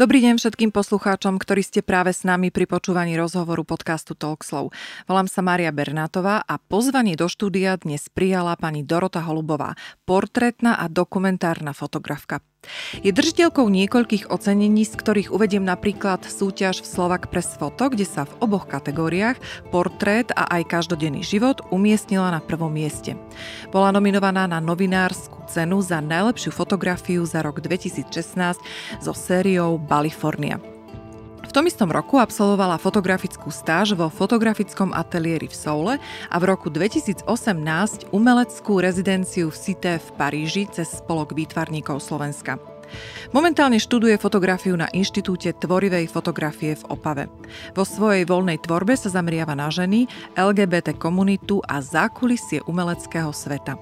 Dobrý deň všetkým poslucháčom, ktorí ste práve s nami pri počúvaní rozhovoru podcastu TalkSlow. Volám sa Mária Bernátová a pozvanie do štúdia dnes prijala pani Dorota Holubová, portrétna a dokumentárna fotografka. Je držiteľkou niekoľkých ocenení, z ktorých uvediem napríklad súťaž v Slovak Press Photo, kde sa v oboch kategóriách, portrét a aj každodenný život, umiestnila na prvom mieste. Bola nominovaná na novinársku cenu za najlepšiu fotografiu za rok 2016 so sériou Balifornia. V tom istom roku absolvovala fotografickú stáž vo fotografickom ateliéri v Soule a v roku 2018 umeleckú rezidenciu v Cité v Paríži cez spolok výtvarníkov Slovenska. Momentálne študuje fotografiu na Inštitúte tvorivej fotografie v Opave. Vo svojej voľnej tvorbe sa zameriava na ženy, LGBT komunitu a zákulisie umeleckého sveta.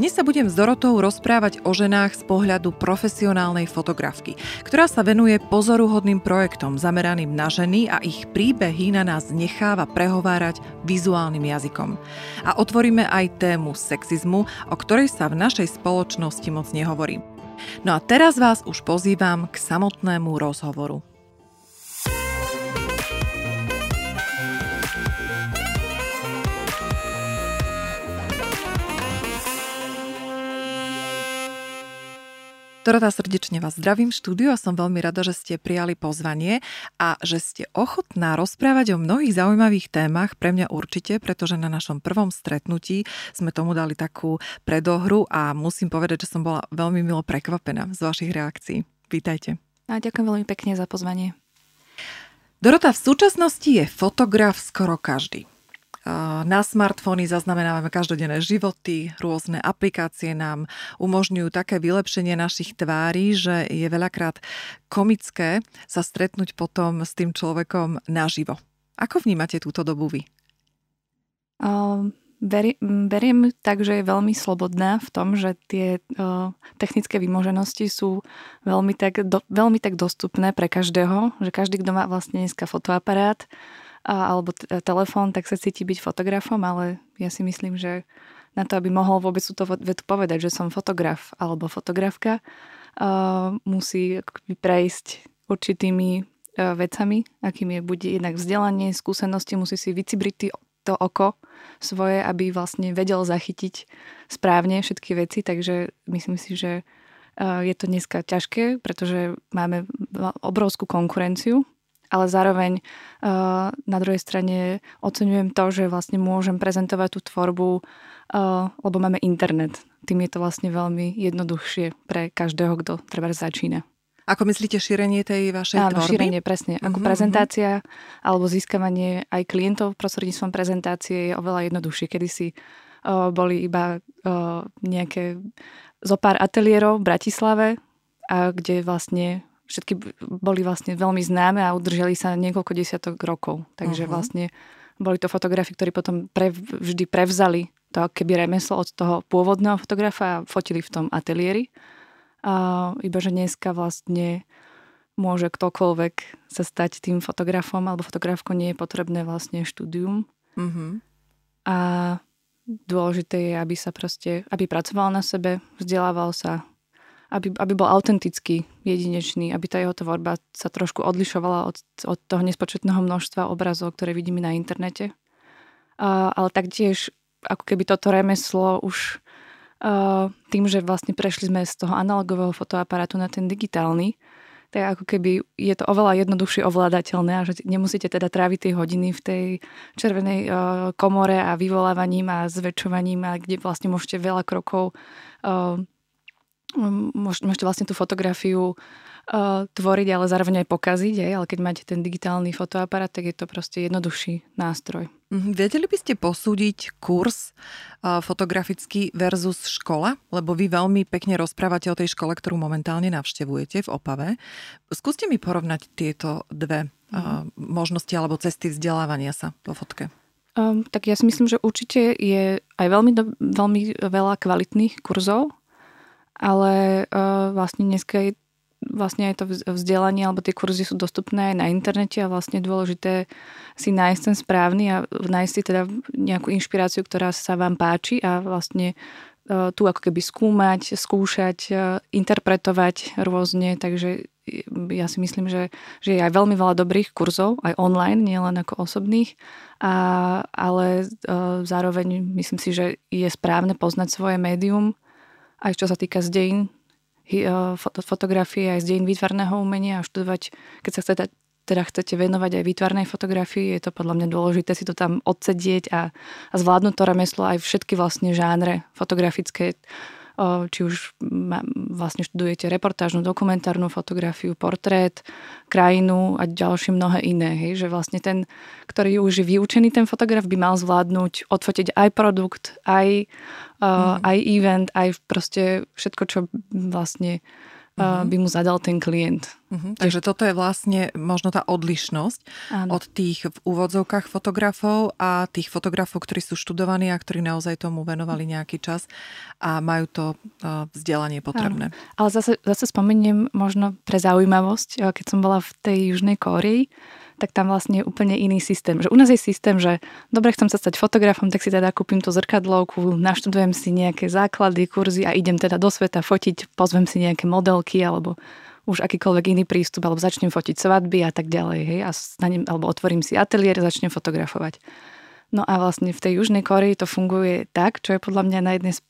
Dnes sa budem s Dorotou rozprávať o ženách z pohľadu profesionálnej fotografky, ktorá sa venuje pozoruhodným projektom zameraným na ženy a ich príbehy na nás necháva prehovárať vizuálnym jazykom. A otvoríme aj tému sexizmu, o ktorej sa v našej spoločnosti moc nehovorí. No a teraz vás už pozývam k samotnému rozhovoru. Dorota, srdečne vás zdravím v štúdiu a som veľmi rada, že ste prijali pozvanie a že ste ochotná rozprávať o mnohých zaujímavých témach, pre mňa určite, pretože na našom prvom stretnutí sme tomu dali takú predohru a musím povedať, že som bola veľmi milo prekvapená z vašich reakcií. Vítajte. A ďakujem veľmi pekne za pozvanie. Dorota, v súčasnosti je fotograf skoro každý. Na smartfóny zaznamenávame každodenné životy, rôzne aplikácie nám umožňujú také vylepšenie našich tvári, že je veľakrát komické sa stretnúť potom s tým človekom naživo. Ako vnímate túto dobu vy? Beriem tak, že je veľmi slobodná v tom, že tie technické vymoženosti sú veľmi tak dostupné pre každého, že každý, kto má vlastne dneska fotoaparát, alebo telefón, tak sa cíti byť fotografom, ale ja si myslím, že na to, aby mohol vôbec túto vetu povedať, že som fotograf alebo fotografka, musí prejsť určitými vecami, akým je buď jednak vzdelanie, skúsenosti, musí si vycibriť to oko svoje, aby vlastne vedel zachytiť správne všetky veci, takže myslím si, že je to dneska ťažké, pretože máme obrovskú konkurenciu. Ale zároveň na druhej strane oceňujem to, že vlastne môžem prezentovať tú tvorbu, lebo máme internet. Tým je to vlastne veľmi jednoduchšie pre každého, kto treba začína. Ako myslíte šírenie tej vašej tvorby? Šírenie, presne. Ako prezentácia alebo získavanie aj klientov prostredníctvom prezentácie je oveľa jednoduchšie. Kedysi boli iba nejaké zopár ateliérov v Bratislave, a kde vlastne všetky boli vlastne veľmi známe a udržali sa niekoľko desiatok rokov. Takže vlastne boli to fotografi, ktorí potom vždy prevzali to keby remeslo od toho pôvodného fotografa a fotili v tom ateliéri. Ibaže dneska vlastne môže ktokoľvek sa stať tým fotografom alebo fotografkou, nie je potrebné vlastne štúdium. A dôležité je, aby sa aby pracoval na sebe, vzdelával sa, aby bol autentický, jedinečný, aby tá jeho tvorba sa trošku odlišovala od toho nespočetného množstva obrazov, ktoré vidíme na internete. Ale taktiež, ako keby toto remeslo už tým, že vlastne prešli sme z toho analogového fotoaparátu na ten digitálny, tak ako keby je to oveľa jednoduchšie ovládateľné a že nemusíte teda tráviť tie hodiny v tej červenej komore a vyvolávaním a zväčšovaním, a kde vlastne môžete veľa krokov môžete vlastne tú fotografiu tvoriť, ale zároveň aj pokaziť. Ale keď máte ten digitálny fotoaparát, tak je to proste jednoduchší nástroj. Vedeli by ste posúdiť kurz fotografický versus škola? Lebo vy veľmi pekne rozprávate o tej škole, ktorú momentálne navštevujete v Opave. Skúste mi porovnať tieto dve možnosti alebo cesty vzdelávania sa po fotke. Tak ja si myslím, že určite je aj veľmi veľa kvalitných kurzov, ale vlastne dneska vlastne aj to vzdelanie alebo tie kurzy sú dostupné aj na internete a vlastne dôležité si nájsť ten správny a nájsť si teda nejakú inšpiráciu, ktorá sa vám páči a vlastne tu ako keby skúmať, skúšať, interpretovať rôzne, takže ja si myslím, že je aj veľmi veľa dobrých kurzov, aj online, nielen ako osobných, ale zároveň myslím si, že je správne poznať svoje médium, aj čo sa týka dejín fotografie, aj dejín výtvarného umenia a študovať, keď sa chcete venovať aj výtvarnej fotografii, je to podľa mňa dôležité si to tam odsedieť a zvládnuť to remeslo aj všetky vlastne žánre fotografické, či už vlastne študujete reportážnu, dokumentárnu fotografiu, portrét, krajinu a ďalšie mnohé iné. Hej? Že vlastne ten, ktorý už je vyučený, ten fotograf by mal zvládnuť, odfotiť aj produkt, aj event, aj proste všetko, čo vlastne by mu zadal ten klient. Takže toto je vlastne možno tá odlišnosť od tých v úvodzovkách fotografov a tých fotografov, ktorí sú študovaní a ktorí naozaj tomu venovali nejaký čas a majú to vzdelanie potrebné. Áno. Ale zase spomeniem možno pre zaujímavosť, keď som bola v tej Južnej Kórei, tak tam vlastne je úplne iný systém. Že u nás je systém, že dobre, chcem sa stať fotografom, tak si teda kúpim tú zrkadlovku, naštudujem si nejaké základy, kurzy a idem teda do sveta fotiť, pozvem si nejaké modelky alebo už akýkoľvek iný prístup, alebo začnem fotiť svadby a tak ďalej. Hej, a alebo otvorím si ateliér a začnem fotografovať. No a vlastne v tej Južnej Kórei to funguje tak, čo je podľa mňa na jednej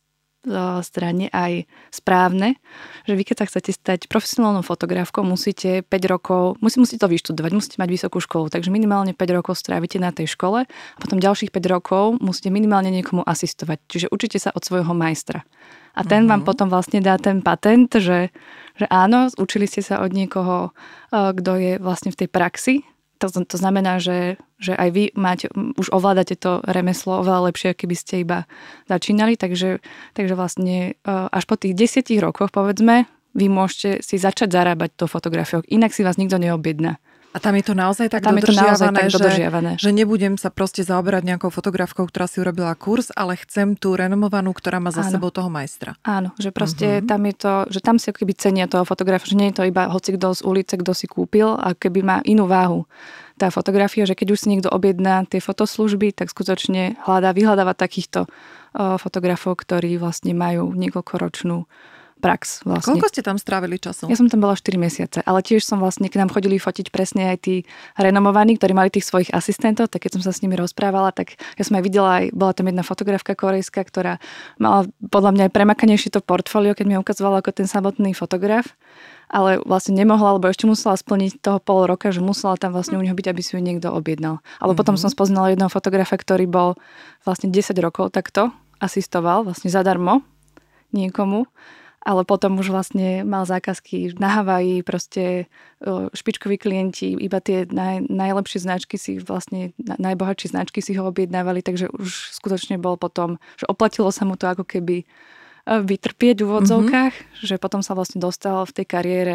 strane aj správne, že vy keď sa chcete stať profesionálnou fotografkou, musíte 5 rokov, musíte to vyštudovať, musíte mať vysokú školu, takže minimálne 5 rokov strávite na tej škole a potom ďalších 5 rokov musíte minimálne niekomu asistovať, čiže učite sa od svojho majstra. A ten vám potom vlastne dá ten patent, že áno, učili ste sa od niekoho, kto je vlastne v tej praxi. To znamená, že aj vy už ovládate to remeslo oveľa lepšie, keby ste iba začínali. Takže vlastne až po tých 10 rokoch, povedzme, vy môžete si začať zarábať to fotografiou. Inak si vás nikto neobjedná. A tam je to naozaj tak dodržiavané, že nebudem sa proste zaoberať nejakou fotografkou, ktorá si urobila kurz, ale chcem tú renomovanú, ktorá má za sebou toho majstra. Áno, že proste tam je to, že tam si keby cenia toho fotografa, že nie je to iba hocikdo z ulice, kto si kúpil a keby má inú váhu tá fotografia, že keď už si niekto objedná tie fotoslužby, tak skutočne vyhľadáva takýchto fotografov, ktorí vlastne majú niekoľkoročnú prax vlastne. Koľko ste tam strávili času? Ja som tam bola 4 mesiace, ale tiež som vlastne k nám chodili fotiť presne aj tí renomovaní, ktorí mali tých svojich asistentov, tak keď som sa s nimi rozprávala, tak ja som aj videla, bola tam jedna fotografka korejská, ktorá mala podľa mňa aj premakanejšie to portfólio, keď mi ukazovala ako ten samotný fotograf, ale vlastne nemohla, lebo ešte musela splniť toho pol roka, že musela tam vlastne u neho byť, aby si ju niekto objednal. Ale potom som spoznala jedného fotografa, ktorý bol vlastne 10 rokov takto, asistoval vlastne zadarmo niekomu. Ale potom už vlastne mal zákazky na Havaji, proste špičkoví klienti, iba tie najlepšie značky si vlastne, najbohatšie značky si ho objednávali, takže už skutočne bol potom, že oplatilo sa mu to ako keby vytrpieť v úvodzovkách, že potom sa vlastne dostal v tej kariére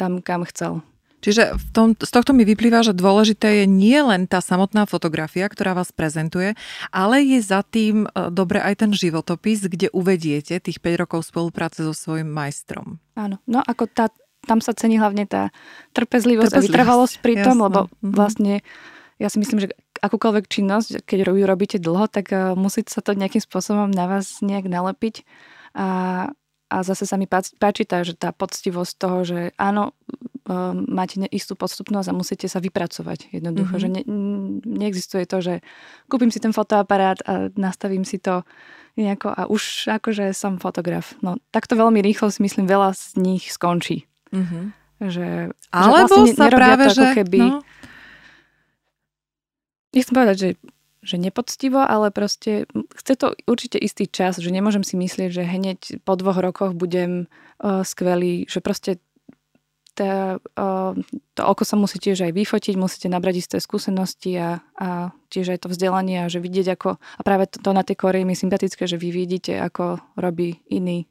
tam, kam chcel. Čiže z tohto mi vyplýva, že dôležité je nie len tá samotná fotografia, ktorá vás prezentuje, ale je za tým dobre aj ten životopis, kde uvediete tých 5 rokov spolupráce so svojím majstrom. Áno, no ako tam sa cení hlavne tá trpezlivosť a vytrvalosť pri tom, lebo vlastne ja si myslím, že akúkoľvek činnosť, keď ju robíte dlho, tak musí sa to nejakým spôsobom na vás nejak nalepiť a zase sa mi páči tá poctivosť toho, že áno, máte neistú podstupnosť a musíte sa vypracovať jednoducho, že neexistuje to, že kúpim si ten fotoaparát a nastavím si to nejako a už akože som fotograf. No takto veľmi rýchlo si myslím veľa z nich skončí. Alebo vlastne sa práve, to, že... Keby... No. Nechcem povedať, že nepoctivo, ale proste chce to určite istý čas, že nemôžem si myslieť, že hneď po 2 rokoch budem skvelý, že proste to oko sa musí tiež aj vyfotiť, musíte nabrať isté skúsenosti a tiež aj to vzdelanie a že vidieť ako, a práve to na tej Kórei mi je sympatické, že vy vidíte, ako robí iný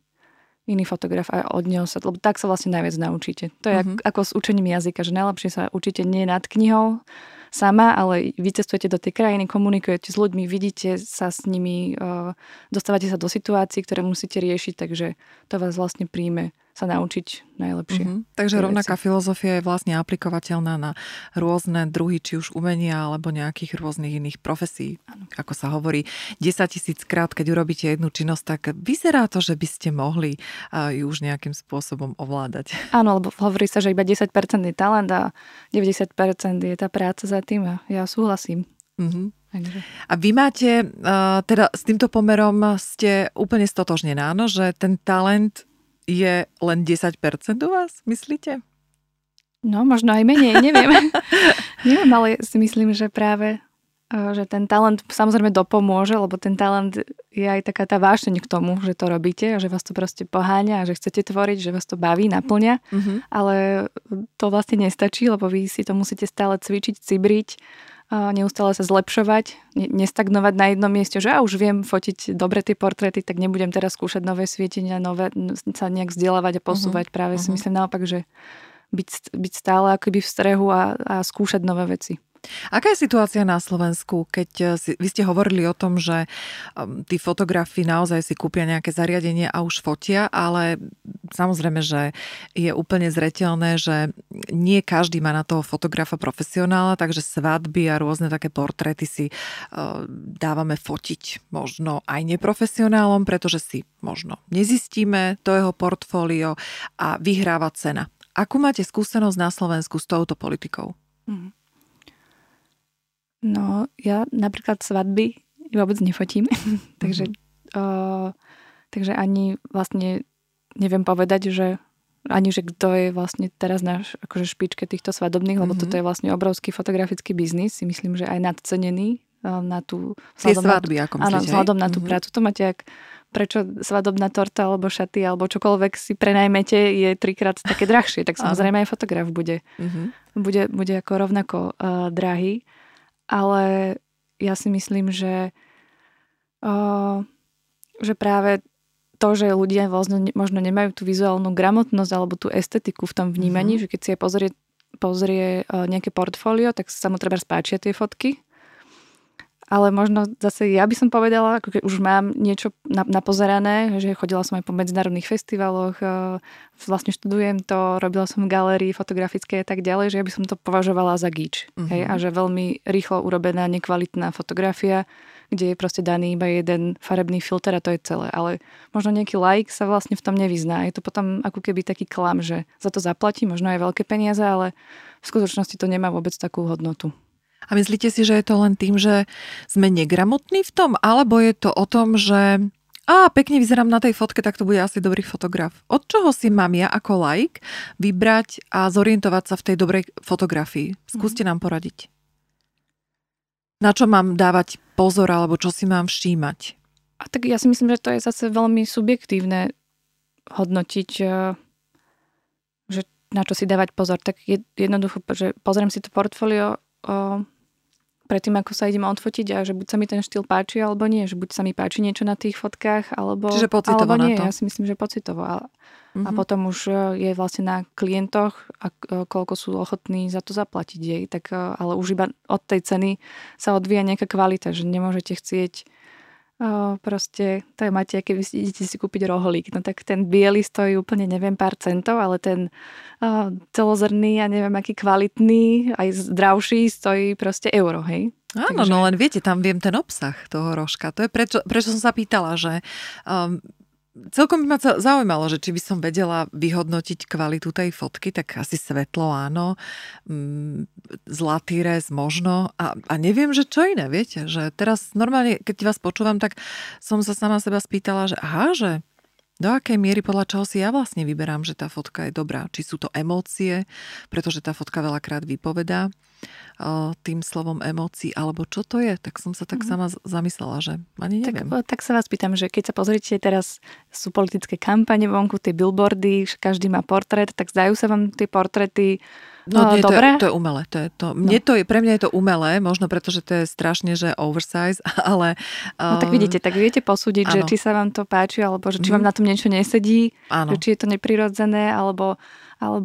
fotograf a od neho sa, lebo tak sa vlastne najviac naučíte. To je ako s učením jazyka, že najlepšie sa učíte nie nad knihou sama, ale vycestujete do tej krajiny, komunikujete s ľuďmi, vidíte sa s nimi, dostávate sa do situácií, ktoré musíte riešiť, takže to vás vlastne príjme sa naučiť najlepšie. Takže rovnaká filozofia je vlastne aplikovateľná na rôzne druhy, či už umenia, alebo nejakých rôznych iných profesí. Ano. Ako sa hovorí, 10 000-krát, keď urobíte jednu činnosť, tak vyzerá to, že by ste mohli ju už nejakým spôsobom ovládať. Áno, lebo hovorí sa, že iba 10% je talent a 90% je tá práca za tým a ja súhlasím. Mhm. A vy máte, teda s týmto pomerom ste úplne stotožnená, no, že ten talent je len 10% u vás, myslíte? No, možno aj menej, neviem. Neviem, ale si myslím, že práve že ten talent samozrejme dopomôže, lebo ten talent je aj taká tá vášeň k tomu, že to robíte a že vás to proste poháňa a že chcete tvoriť, že vás to baví, naplňa, ale to vlastne nestačí, lebo vy si to musíte stále cvičiť, cibriť, neustále sa zlepšovať, nestagnovať na jednom mieste, že ja už viem fotiť dobre tie portréty, tak nebudem teraz skúšať nové svietenia, nové, sa nejak vzdelávať a posúvať. Práve si myslím naopak, že byť stále akoby v strehu a skúšať nové veci. Aká je situácia na Slovensku, keď vy ste hovorili o tom, že tí fotografi naozaj si kúpia nejaké zariadenie a už fotia, ale samozrejme, že je úplne zreteľné, že nie každý má na toho fotografa profesionála, takže svadby a rôzne také portréty si dávame fotiť možno aj neprofesionálom, pretože si možno nezistíme to jeho portfólio a vyhráva cena. Akú máte skúsenosť na Slovensku s touto politikou? No, ja napríklad svadby vôbec nefotím, takže ani vlastne neviem povedať, že kto je vlastne teraz na akože špičke týchto svadobných, lebo toto je vlastne obrovský fotografický biznis, si myslím, že aj nadcenený na tú... Tie svadby, ako myslíte? Áno, vzhľadom na tú prácu. To máte jak... Prečo svadobná torta, alebo šaty, alebo čokoľvek si prenajmete, je 3-krát také drahšie, tak samozrejme aj fotograf bude ako rovnako drahý. Ale ja si myslím, že práve to, že ľudia možno nemajú tú vizuálnu gramotnosť alebo tú estetiku v tom vnímaní, že keď si aj pozrie nejaké portfólio, tak sa mu treba spáčia tie fotky. Ale možno zase ja by som povedala, ako keď už mám niečo napozerané, že chodila som aj po medzinárodných festivaloch, vlastne študujem to, robila som v galérii fotografické a tak ďalej, že ja by som to považovala za gíč. Hej? A že veľmi rýchlo urobená nekvalitná fotografia, kde je proste daný iba jeden farebný filter a to je celé. Ale možno nejaký laik sa vlastne v tom nevyzná. Je to potom ako keby taký klam, že za to zaplatí, možno aj veľké peniaze, ale v skutočnosti to nemá vôbec takú hodnotu. A myslíte si, že je to len tým, že sme negramotní v tom? Alebo je to o tom, že pekne vyzerám na tej fotke, tak to bude asi dobrý fotograf. Od čoho si mám ja ako laik vybrať a zorientovať sa v tej dobrej fotografii? Skúste nám poradiť. Na čo mám dávať pozor, alebo čo si mám všímať? A tak ja si myslím, že to je zase veľmi subjektívne hodnotiť, že na čo si dávať pozor. Tak jednoducho, že pozriem si to portfólio predtým, ako sa idem odfotiť a že buď sa mi ten štýl páči alebo nie, že buď sa mi páči niečo na tých fotkách alebo, čiže pocitovo alebo nie. Na to. Ja si myslím, že pocitovo. A potom už je vlastne na klientoch a koľko sú ochotní za to zaplatiť jej. Tak, ale už iba od tej ceny sa odvíja nejaká kvalita, že nemôžete chcieť proste, to je máte, keď idete si kúpiť rohlík, no tak ten biely stojí úplne neviem pár centov, ale ten celozrný, ja neviem aký kvalitný, aj zdravší stojí proste euro, hej? Áno, takže... no len viete, tam viem ten obsah toho rožka, to je prečo som sa pýtala, že celkom by ma zaujímalo, že či by som vedela vyhodnotiť kvalitu tej fotky, tak asi svetlo áno, zlatý rez možno a neviem, že čo iné, viete, že teraz normálne, keď vás počúvam, tak som sa sama seba spýtala, že že do akej miery, podľa čoho si ja vlastne vyberám, že tá fotka je dobrá. Či sú to emócie, pretože tá fotka veľakrát vypovedá tým slovom emócií, alebo čo to je, tak som sa tak sama zamyslela, že ani neviem. Tak sa vás pýtam, že keď sa pozrite, teraz sú politické kampane vonku, tie billboardy, každý má portrét, tak zdajú sa vám tie portréty nie, dobré? To je umelé. Pre mňa je to umelé, možno pretože to je strašne, že oversize, ale... tak vidíte, tak viete posúdiť, že či sa vám to páči, alebo že či vám na tom niečo nesedí, že či je to neprirodzené, alebo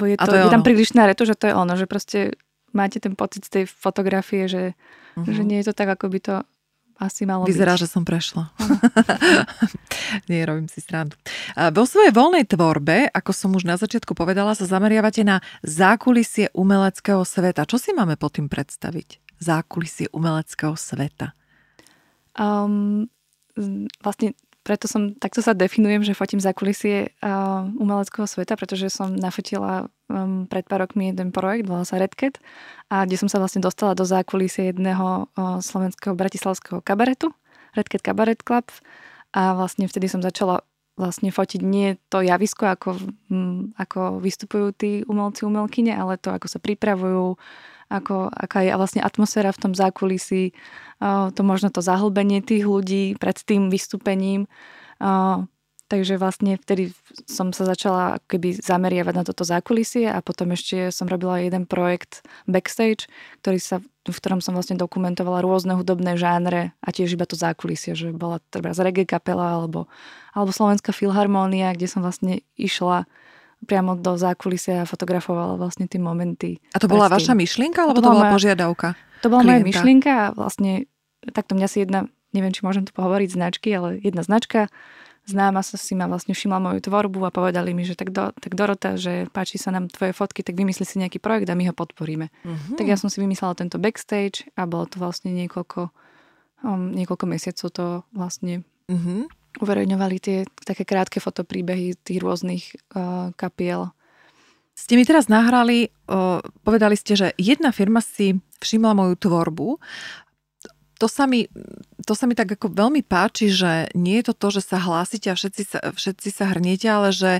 je tam prílišná retuš, že to je ono, že proste máte ten pocit z tej fotografie, že nie je to tak, ako by to asi malo Vyzerá, byť. Že som prešla. Nie, robím si srandu. Vo svojej voľnej tvorbe, ako som už na začiatku povedala, sa zameriavate na zákulisie umeleckého sveta. Čo si máme pod tým predstaviť? Zákulisie umeleckého sveta. Vlastne preto takto sa definujem, že fotím zákulisie umeleckého sveta, pretože som nafotila pred pár rokmi jeden projekt, volal sa Redcat, a kde som sa vlastne dostala do zákulisie jedného slovenského bratislavského kabaretu, Redcat Cabaret Club, a vlastne vtedy som začala vlastne fotiť nie to javisko, ako vystupujú tí umelci, umelkyne, ale to, ako sa pripravujú, aká je vlastne atmosféra v tom zákulisí, to možno to zahlbenie tých ľudí pred tým vystúpením. Takže vlastne vtedy som sa začala keby zameriavať na toto zákulisie a potom ešte som robila jeden projekt backstage, v ktorom som vlastne dokumentovala rôzne hudobné žánre a tiež iba to zákulisie, že bola teda reggae kapela alebo Slovenská filharmónia, kde som vlastne išla priamo do zákulisia a fotografovala vlastne tie momenty. A to bola vaša myšlienka, alebo to bola požiadavka? To bola moja myšlienka a vlastne takto mňa si jedna, neviem, či môžem tu pohovoriť značky, ale jedna značka známa sa si ma vlastne všimla moju tvorbu a povedali mi, že tak Dorota, že páči sa nám tvoje fotky, tak vymysli si nejaký projekt a my ho podporíme. Mm-hmm. Tak ja som si vymyslela tento backstage a bolo to vlastne niekoľko mesiacov to vlastne... Mm-hmm. Uverejňovali tie také krátke fotopríbehy tých rôznych kapiel. Ste mi teraz nahrali, povedali ste, že jedna firma si všimla moju tvorbu. To sa mi tak ako veľmi páči, že nie je to to, že sa hlásite a všetci sa hrniete, ale že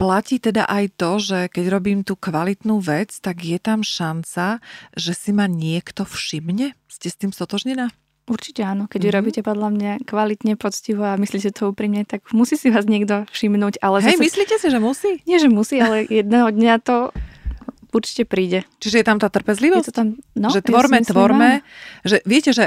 platí teda aj to, že keď robím tú kvalitnú vec, tak je tam šanca, že si ma niekto všimne. Ste s tým stotožnená? Určite áno, keď ju robíte podľa mňa kvalitne, poctivo a myslíte to úprimne, tak musí si vás niekto všimnúť. Ale hej, myslíte si, že musí? Nie, že musí, ale jedného dňa to určite príde. Čiže je tam tá trpezlivosť? Je to tam, že tvorme. Že, viete, že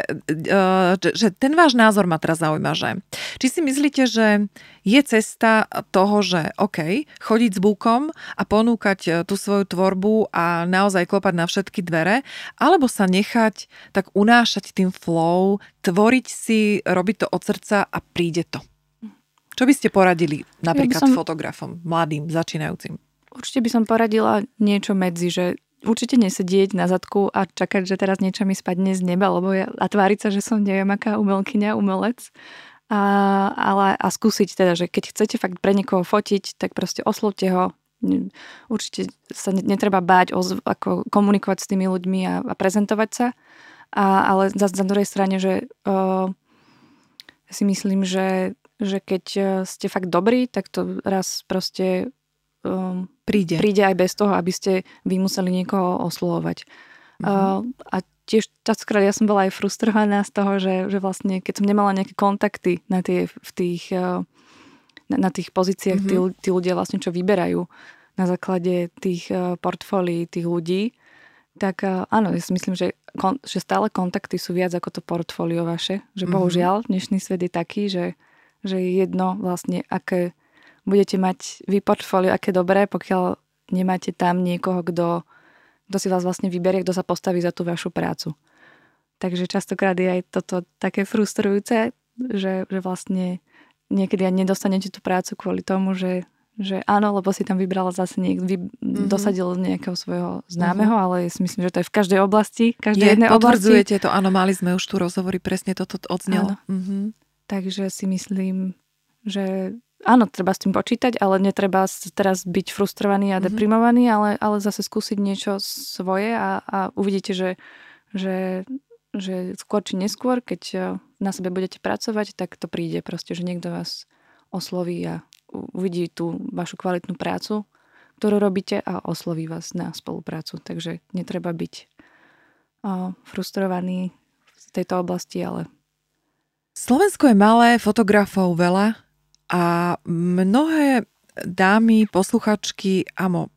ten váš názor ma teraz zaujíma, že či si myslíte, že je cesta toho, že OK, chodiť s búkom a ponúkať tú svoju tvorbu a naozaj klopať na všetky dvere, alebo sa nechať tak unášať tým flow, tvoriť si, robiť to od srdca a príde to. Čo by ste poradili napríklad fotografom, mladým, začínajúcim? Určite by som poradila niečo medzi, že určite nesedieť na zadku a čakať, že teraz niečo mi spadne z neba, a tváriť sa, že som neviem aká umelkyňa, umelec. Ale skúsiť teda, že keď chcete fakt pre niekoho fotiť, tak proste oslovte ho. Určite sa netreba báť ako komunikovať s tými ľuďmi a prezentovať sa. Ale zase na druhej strane, že si myslím, že keď ste fakt dobrí, tak to raz proste príde aj bez toho, aby ste vy museli niekoho oslovovať. A tiež častokrát ja som bola aj frustrovaná z toho, že vlastne keď som nemala nejaké kontakty na tých pozíciách, tí ľudia vlastne čo vyberajú na základe tých portfólií tých ľudí, tak áno, ja si myslím, že stále kontakty sú viac ako to portfólio vaše, že bohužiaľ dnešný svet je taký, že jedno vlastne aké budete mať vy portfólio, aké dobré, pokiaľ nemáte tam niekoho, kto si vás vlastne vyberie, kto sa postaví za tú vašu prácu. Takže častokrát je aj toto také frustrujúce, že vlastne niekedy aj nedostanete tú prácu kvôli tomu, že áno, lebo si tam vybrala zase dosadil nejakého svojho známeho, ale si myslím, že to je v každej oblasti, jednej oblasti. Potvrdzujete to, áno, mali sme už tu rozhovory, presne toto odznelo. Mm-hmm. Takže si myslím, že áno, treba s tým počítať, ale netreba teraz byť frustrovaný a deprimovaný, ale zase skúsiť niečo svoje a uvidíte, že skôr či neskôr, keď na sebe budete pracovať, tak to príde proste, že niekto vás osloví a uvidí tú vašu kvalitnú prácu, ktorú robíte a osloví vás na spoluprácu. Takže netreba byť frustrovaný v tejto oblasti, ale... Slovensko je malé, fotografov veľa, a mnohé dámy, posluchačky,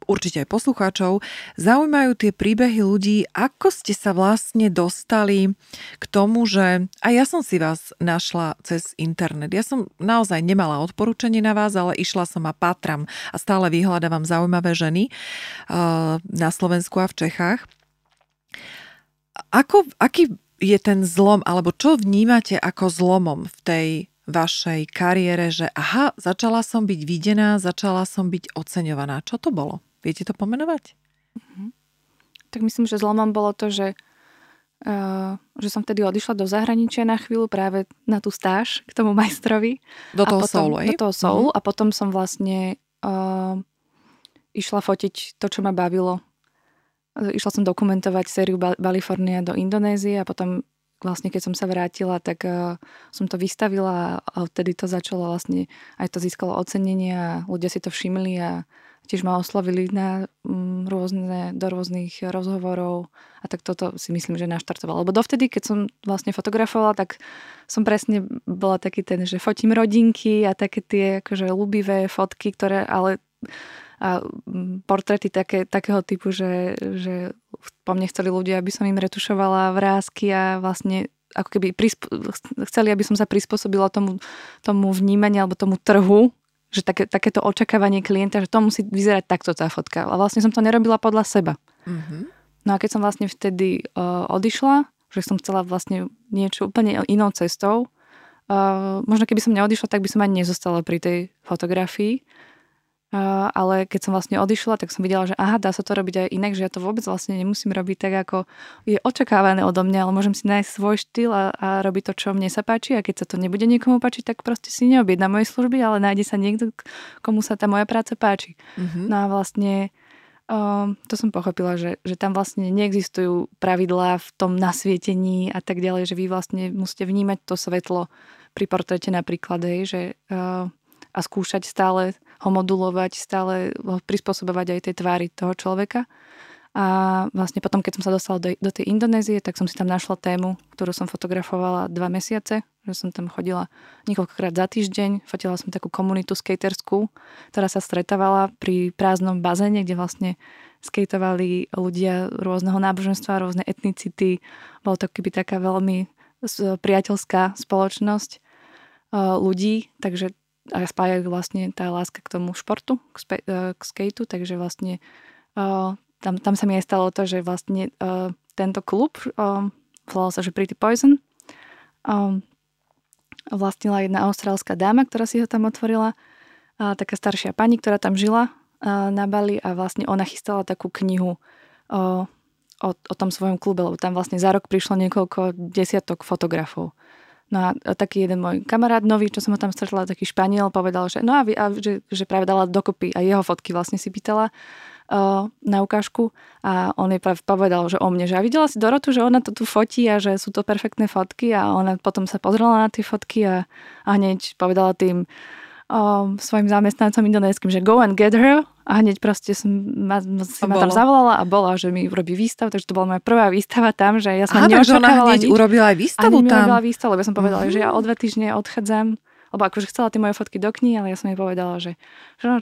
určite aj poslucháčov, zaujímajú tie príbehy ľudí, ako ste sa vlastne dostali k tomu, že a ja som si vás našla cez internet. Ja som naozaj nemala odporúčanie na vás, ale išla som a pátram a stále vyhľadávam zaujímavé ženy na Slovensku a v Čechách. Aký je ten zlom, alebo čo vnímate ako zlomom v tej vašej kariére, že aha, začala som byť videná, začala som byť oceňovaná. Čo to bolo? Viete to pomenovať? Mhm. Tak myslím, že zlomom bolo to, že som vtedy odišla do zahraničia na chvíľu práve na tú stáž k tomu majstrovi. Do toho Soulu. Do toho Soulu a potom som vlastne išla fotiť to, čo ma bavilo. Išla som dokumentovať sériu Balifornia do Indonézie a potom vlastne, keď som sa vrátila, tak som to vystavila a vtedy to začalo vlastne, aj to získalo ocenenie a ľudia si to všimli a tiež ma oslovili na do rôznych rozhovorov a tak toto si myslím, že naštartovalo. Lebo dovtedy, keď som vlastne fotografovala, tak som presne bola taký ten, že fotím rodinky a také tie akože ľúbivé fotky, ktoré ale... A portréty takého typu, že po mne chceli ľudia, aby som im retušovala vrásky a vlastne ako keby chceli, aby som sa prispôsobila tomu vnímaniu alebo tomu trhu, že takéto očakávanie klienta, že to musí vyzerať takto tá fotka. A vlastne som to nerobila podľa seba. Mm-hmm. No a keď som vlastne vtedy odišla, že som chcela vlastne niečo úplne inou cestou, možno keby som neodišla, tak by som ani nezostala pri tej fotografii. Ale keď som vlastne odišla, tak som videla, že aha, dá sa to robiť aj inak, že ja to vôbec vlastne nemusím robiť tak, ako je očakávané odo mňa, ale môžem si nájsť svoj štýl a robiť to, čo mne sa páči a keď sa to nebude niekomu páčiť, tak proste si neobjedná moje služby, ale nájde sa niekto, komu sa tá moja práca páči. Mm-hmm. No a vlastne to som pochopila, že tam vlastne neexistujú pravidlá v tom nasvietení a tak ďalej, že vy vlastne musíte vnímať to svetlo pri portréte napríklad, hej, že a skúšať stále ho modulovať, stále ho prispôsobovať aj tej tvári toho človeka. A vlastne potom, keď som sa dostala do tej Indonézie, tak som si tam našla tému, ktorú som fotografovala 2 mesiace, že som tam chodila niekoľkokrát za týždeň, fotila som takú komunitu skaterskú, ktorá sa stretávala pri prázdnom bazéne, kde vlastne skateovali ľudia rôzneho náboženstva, rôzne etnicity. Bolo to keby taká veľmi priateľská spoločnosť ľudí, takže a spája vlastne tá láska k tomu športu, k skateu, takže vlastne tam sa mi aj stalo to, že vlastne tento klub, volal sa, že Pretty Poison, vlastnila jedna austrálska dáma, ktorá si ho tam otvorila, taká staršia pani, ktorá tam žila na Bali a vlastne ona chystala takú knihu o tom svojom klube, lebo tam vlastne za rok prišlo niekoľko desiatok fotografov. No a taký jeden môj kamarát nový, čo som ho tam stretla, taký Španiel, povedal, že no že práve dala dokopy a jeho fotky vlastne si pýtala na ukážku a on jej práve povedal, že o mne, že a videla si Dorotu, že ona to tu fotí a že sú to perfektné fotky a ona potom sa pozrela na tie fotky a hneď povedala tým svojim zamestnancom indonéskym, že go and get her a hneď proste ma tam zavolala a bola, že mi urobí výstavu, takže to bola moja prvá výstava tam, že ja som neočakávala nič. Urobila aj výstavu tam? Urobila výstavu, lebo som povedala, že ja o 2 týždne odchádzam, lebo akože chcela tie moje fotky do knihy, ale ja som jej povedala, že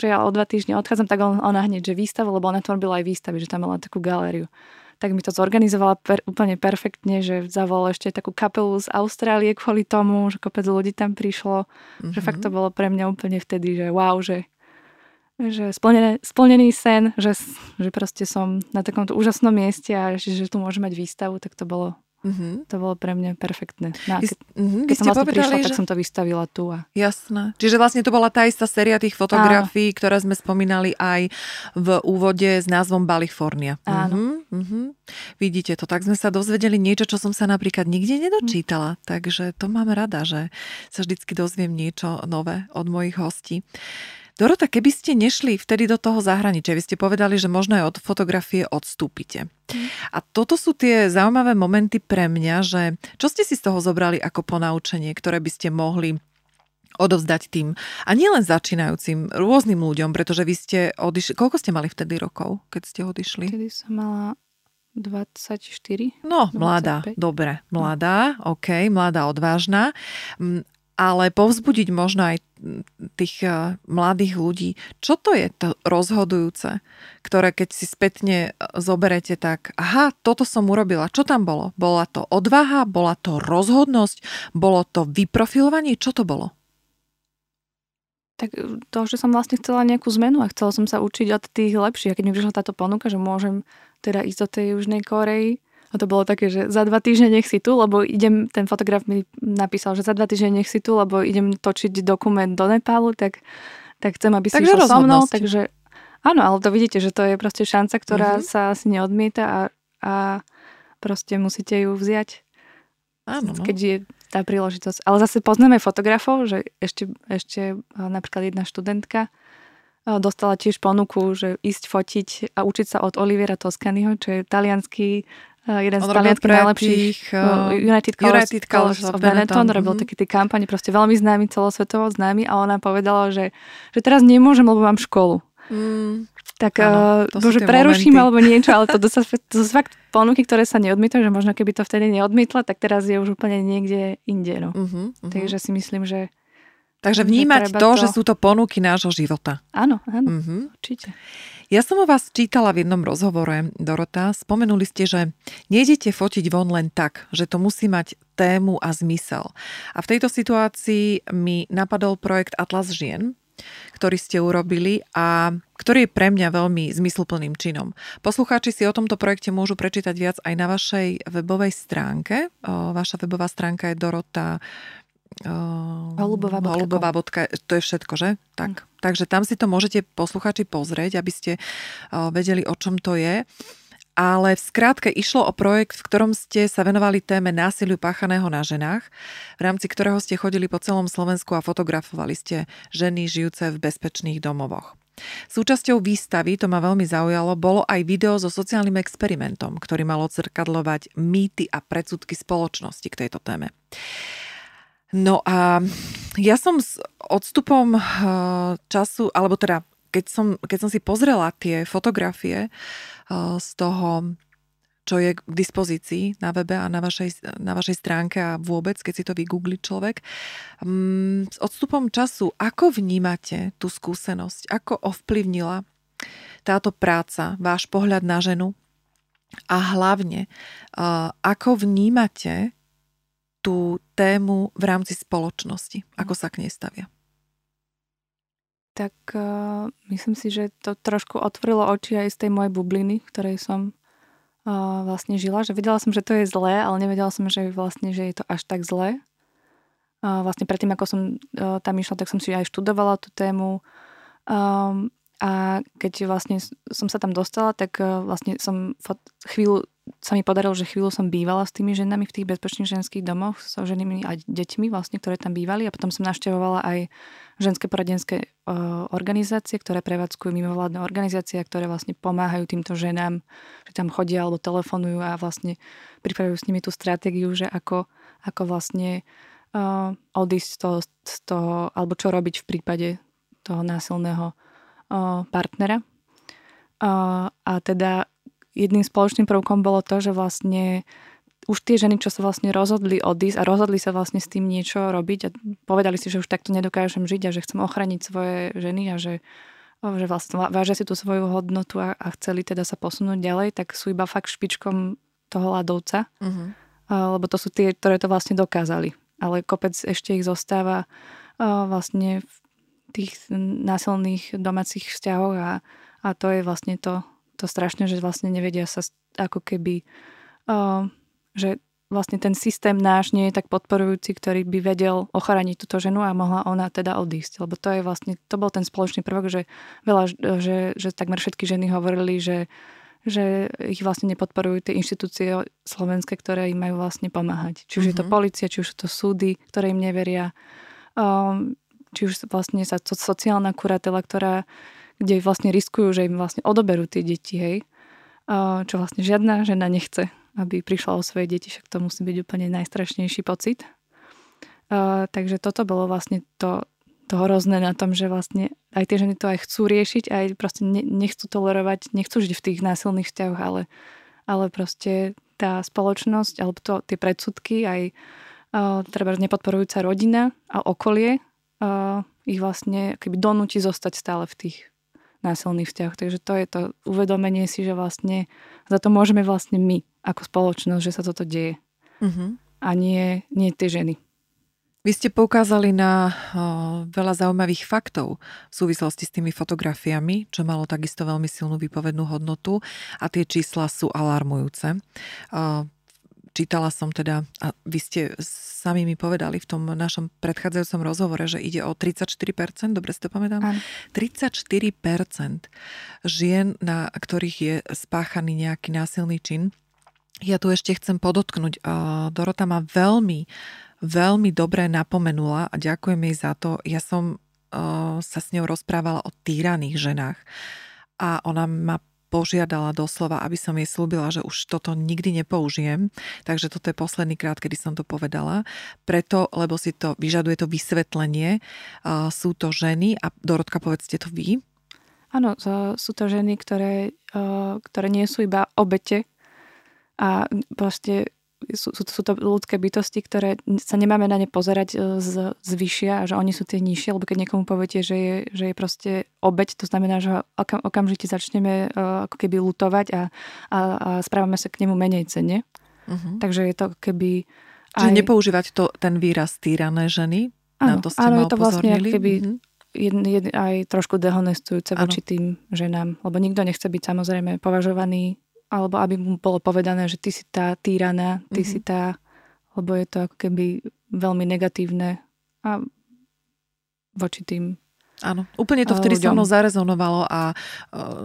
ja o 2 týždne odchádzam, tak ona hneď, že výstavu, lebo ona tvorila aj výstavy, že tam mala takú galériu. Tak mi to zorganizovala úplne perfektne, že zavolala ešte takú kapelu z Austrálie kvôli tomu, že kopec ľudí tam prišlo. Mm-hmm. Že fakt to bolo pre mňa úplne vtedy, že wow, že splnený sen, že proste som na takomto úžasnom mieste a že tu môžem mať výstavu, tak to bolo, mm-hmm, to bolo pre mňa perfektné. No, keď som vlastne prišla, tak som to vystavila tu. A... Jasné. Čiže vlastne to bola tá istá séria tých fotografií, ktoré sme spomínali aj v úvode s názvom Balifornia. Áno. Mm-hmm, mm-hmm. Vidíte to, tak sme sa dozvedeli niečo, čo som sa napríklad nikde nedočítala. Mm. Takže to mám rada, že sa vždycky dozviem niečo nové od mojich hostí. Dorota, keby ste nešli vtedy do toho zahraničia, vy ste povedali, že možno aj od fotografie odstúpite. A toto sú tie zaujímavé momenty pre mňa, že čo ste si z toho zobrali ako ponaučenie, ktoré by ste mohli odovzdať tým a nielen začínajúcim, rôznym ľuďom, pretože vy ste odišli, koľko ste mali vtedy rokov, keď ste odišli? Vtedy som mala 24. No, 25. Mladá, dobre, mladá, ok, mladá, odvážna, ale povzbudiť možno aj tých mladých ľudí. Čo to je to rozhodujúce, ktoré keď si spätne zoberete, tak aha, toto som urobila. Čo tam bolo? Bola to odvaha? Bola to rozhodnosť? Bolo to vyprofilovanie? Čo to bolo? Tak to, že som vlastne chcela nejakú zmenu a chcela som sa učiť od tých lepších. A keď mi prišla táto ponuka, že môžem teda ísť do tej Južnej Kórey A to bolo také, že za 2 týždne nech si tu, lebo idem, ten fotograf mi napísal, že za 2 týždne nech si tu, lebo idem točiť dokument do Nepálu, tak chcem, aby si išiel so mnou. Takže áno, ale to vidíte, že to je proste šanca, ktorá sa asi neodmieta a proste musíte ju vziať. Áno. Keď je tá príležitosť. Ale zase poznáme fotografov, že ešte napríklad jedna študentka dostala tiež ponuku, že ísť fotiť a učiť sa od Oliviera Toscaniho, čo je talianský, jeden z talianských najlepších United Calls of Benetton. Robil také tie kampane, proste veľmi známy, celosvetovo známy, a ona povedala, že teraz nemôžem, lebo mám školu. Tak bože, preruším momenty. Alebo niečo, ale to sú fakt ponuky, ktoré sa neodmietú, že možno keby to vtedy neodmietla, tak teraz je už úplne niekde inde. No. Takže si myslím, že takže vnímať to, že sú to ponuky nášho života. Áno, určite. Ja som o vás čítala v jednom rozhovore, Dorota. Spomenuli ste, že nejdete fotiť von len tak, že to musí mať tému a zmysel. A v tejto situácii mi napadol projekt Atlas žien, ktorý ste urobili a ktorý je pre mňa veľmi zmysluplným činom. Poslucháči si o tomto projekte môžu prečítať viac aj na vašej webovej stránke. Vaša webová stránka je Dorota Holubová. To je všetko, že? Tak. Takže tam si to môžete poslucháči pozrieť, aby ste vedeli, o čom to je. Ale v skratke išlo o projekt, v ktorom ste sa venovali téme násiliu páchaného na ženách, v rámci ktorého ste chodili po celom Slovensku a fotografovali ste ženy žijúce v bezpečných domovoch. Súčasťou výstavy, to ma veľmi zaujalo, bolo aj video so sociálnym experimentom, ktorý mal odzrkadľovať mýty a predsudky spoločnosti k tejto téme. No a ja som s odstupom času, alebo teda keď som si pozrela tie fotografie z toho, čo je k dispozícii na webe a na vašej stránke a vôbec, keď si to vygooglí človek, s odstupom času, ako vnímate tú skúsenosť, ako ovplyvnila táto práca váš pohľad na ženu a hlavne, ako vnímate tú tému v rámci spoločnosti, ako sa k nej stavia? Tak myslím si, že to trošku otvorilo oči aj z tej mojej bubliny, v ktorej som vlastne žila. Že vedela som, že to je zlé, ale nevedela som, že je to až tak zlé. Vlastne predtým, ako som tam išla, tak som si aj študovala tú tému. A keď vlastne som sa tam dostala, tak vlastne chvíľu sa mi podarilo, že som bývala s tými ženami v tých bezpečných ženských domoch, so ženami a deťmi vlastne, ktoré tam bývali, a potom som navštevovala aj ženské poradenské organizácie, ktoré prevádzkujú mimovládne organizácie, ktoré vlastne pomáhajú týmto ženám, že tam chodia alebo telefonujú a vlastne pripravujú s nimi tú stratégiu, že ako vlastne odísť z toho, alebo čo robiť v prípade toho násilného partnera. A teda jedným spoločným prvkom bolo to, že vlastne už tie ženy, čo sa vlastne rozhodli odísť a rozhodli sa vlastne s tým niečo robiť a povedali si, že už takto nedokážem žiť a že chcem ochrániť svoje ženy a že vlastne vážia si tú svoju hodnotu a chceli teda sa posunúť ďalej, tak sú iba fakt špičkom toho ľadovca, lebo to sú tie, ktoré to vlastne dokázali. Ale kopec ešte ich zostáva vlastne v tých násilných domácich vzťahoch a to je vlastne to strašné, že vlastne nevedia sa ako keby, že vlastne ten systém náš nie je tak podporujúci, ktorý by vedel ochrániť túto ženu a mohla ona teda odísť. Lebo to je vlastne, to bol ten spoločný prvok, že takmer všetky ženy hovorili, že ich vlastne nepodporujú tie inštitúcie slovenské, ktoré im majú vlastne pomáhať. Či už je to polícia, či už sú to súdy, ktoré im neveria. Či už vlastne sa to sociálna kuratela, kde vlastne riskujú, že im vlastne odoberú tie deti, hej. Čo vlastne žiadna žena nechce, aby prišla o svoje deti, však to musí byť úplne najstrašnejší pocit. Takže toto bolo vlastne to hrozné na tom, že vlastne aj tie ženy to aj chcú riešiť, aj proste nechcú tolerovať, nechcú žiť v tých násilných vzťahoch, ale proste tá spoločnosť, alebo tie predsudky, aj treba nepodporujúca rodina a okolie, ich vlastne keby donúti zostať stále v tých násilných vzťahoch. Takže to je to uvedomenie si, že vlastne za to môžeme vlastne my, ako spoločnosť, že sa toto deje. A nie tie ženy. Vy Vy ste poukázali na veľa zaujímavých faktov v súvislosti s tými fotografiami, čo malo takisto veľmi silnú výpovednú hodnotu a tie čísla sú alarmujúce. Čítala som teda, a vy ste sami mi povedali v tom našom predchádzajúcom rozhovore, že ide o 34%, dobre si to pamätám? Áno. 34% žien, na ktorých je spáchaný nejaký násilný čin. Ja tu ešte chcem podotknúť, Dorota ma veľmi dobre napomenula a ďakujem jej za to. Ja som sa s ňou rozprávala o týraných ženách a ona ma požiadala doslova, aby som jej slúbila, že už toto nikdy nepoužijem. Takže toto je posledný krát, kedy som to povedala. Preto, lebo si to vyžaduje to vysvetlenie. Sú to ženy a Dorotka, povedzte to vy. Áno, sú to ženy, ktoré nie sú iba obete a proste sú to ľudské bytosti, ktoré sa nemáme na ne pozerať zvyšia a že oni sú tie nižšie, lebo keď niekomu poviete, že je proste obeť, to znamená, že okamžite začneme ako keby lutovať a správame sa k nemu menej cenne. Uh-huh. Takže je to keby... Čiže nepoužívať ten výraz týrané ženy? Áno, to je to vlastne keby aj trošku dehonestujúce voči tým ženám, lebo nikto nechce byť samozrejme považovaný alebo aby mu bolo povedané, že ty si tá týraná, ty si tá, lebo je to ako keby veľmi negatívne a voči tým. Áno, úplne to vtedy so mnou zarezonovalo a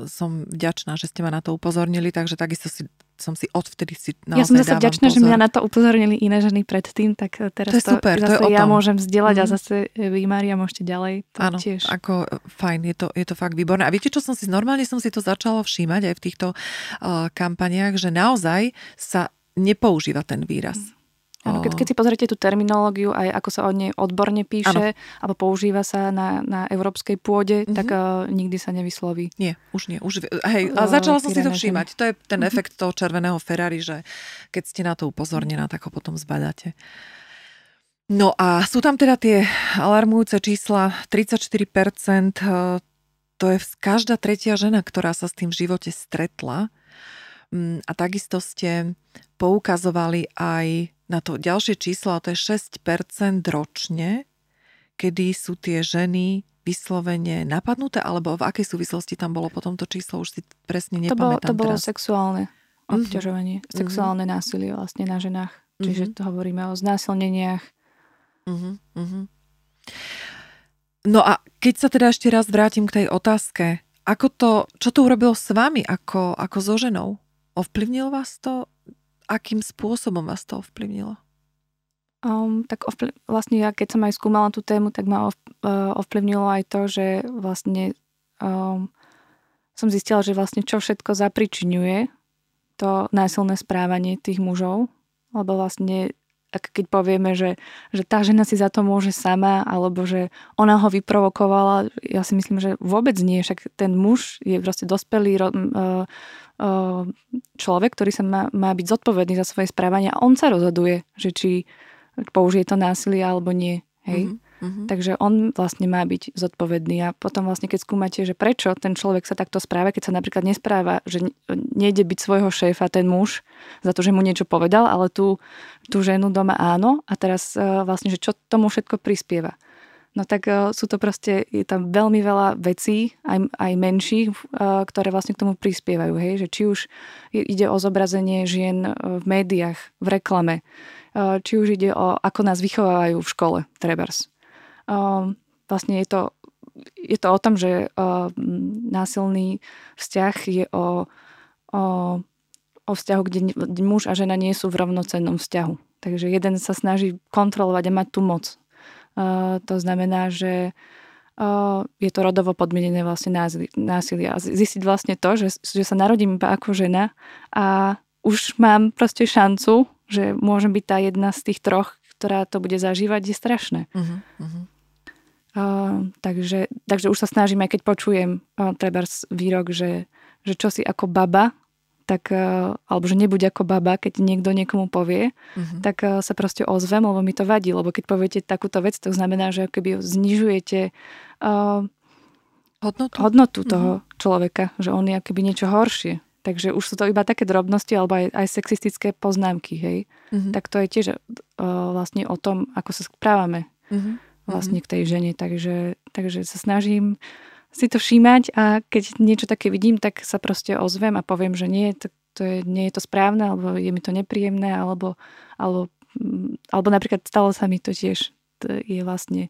som vďačná, že ste ma na to upozornili, takže takisto som si odvtedy si naozaj dávam pozor. Ja som zase vďačná, že mňa na to upozornili iné ženy predtým, tak teraz to je super, zase to je ja môžem zdieľať a zase vy, Mária, môžete ďalej. Áno, tiež. Ako fajn, je to fakt výborné. A viete, čo som si, normálne som si to začala všímať aj v týchto kampaniách, že naozaj sa nepoužíva ten výraz. Ano, keď si pozriete tú terminológiu, aj ako sa o nej odborne píše, alebo používa sa na európskej pôde, tak nikdy sa nevysloví. Nie, už nie. Hej, a začala som si to všímať. To je ten efekt toho červeného Ferrari, že keď ste na to upozornená, tak ho potom zbadáte. No a sú tam teda tie alarmujúce čísla, 34%, to je každá tretia žena, ktorá sa s tým v živote stretla. A takisto ste poukazovali aj na to ďalšie číslo, to je 6% ročne, kedy sú tie ženy vyslovene napadnuté, alebo v akej súvislosti tam bolo potom to číslo, už si presne nepamätám teraz. To bolo sexuálne obťažovanie, sexuálne násilie vlastne na ženách. Čiže to hovoríme o znásilneniach. No a keď sa teda ešte raz vrátim k tej otázke, čo to urobilo s vami ako so ženou? Ovplyvnilo vás to? Akým spôsobom vás to ovplyvnilo? Tak vlastne ja, keď som aj skúmala tú tému, tak ma ovplyvnilo aj to, že vlastne som zistila, že vlastne čo všetko zapričiňuje to násilné správanie tých mužov, lebo vlastne keď povieme, že tá žena si za to môže sama, alebo že ona ho vyprovokovala, ja si myslím, že vôbec nie, však ten muž je proste dospelý človek, ktorý sa má byť zodpovedný za svoje správanie a on sa rozhoduje, že či použije to násilie alebo nie. Hej? Takže on vlastne má byť zodpovedný a potom vlastne keď skúmate, že prečo ten človek sa takto správa, keď sa napríklad nespráva, že nejde byť svojho šéfa ten muž za to, že mu niečo povedal, ale tú ženu doma áno a teraz vlastne, že čo tomu všetko prispieva. No tak sú to proste, je tam veľmi veľa vecí, aj menších, ktoré vlastne k tomu prispievajú. Hej? Že či už ide o zobrazenie žien v médiách, v reklame, či už ide o ako nás vychovávajú v škole, trebárs. Vlastne je to o tom, že násilný vzťah je o vzťahu, kde muž a žena nie sú v rovnocennom vzťahu. Takže jeden sa snaží kontrolovať a mať tú moc. To znamená, že je to rodovo podmienené vlastne násilie. A zistiť vlastne to, že sa narodím iba ako žena a už mám proste šancu, že môžem byť tá jedna z tých troch, ktorá to bude zažívať, je strašné. Takže už sa snažím, aj keď počujem trebárs výrok, že čo si ako baba, tak, alebo že nebuď ako baba, keď niekto niekomu povie, tak sa proste ozvem, lebo mi to vadí. Lebo keď poviete takúto vec, to znamená, že keby znižujete hodnotu toho človeka, že on je akoby niečo horšie. Takže už sú to iba také drobnosti alebo aj sexistické poznámky, hej. Tak to je tiež vlastne o tom, ako sa správame vlastne k tej žene. Takže sa snažím si to všímať a keď niečo také vidím, tak sa proste ozvem a poviem, že nie je to správne, alebo je mi to nepríjemné, alebo napríklad stalo sa mi to tiež, je vlastne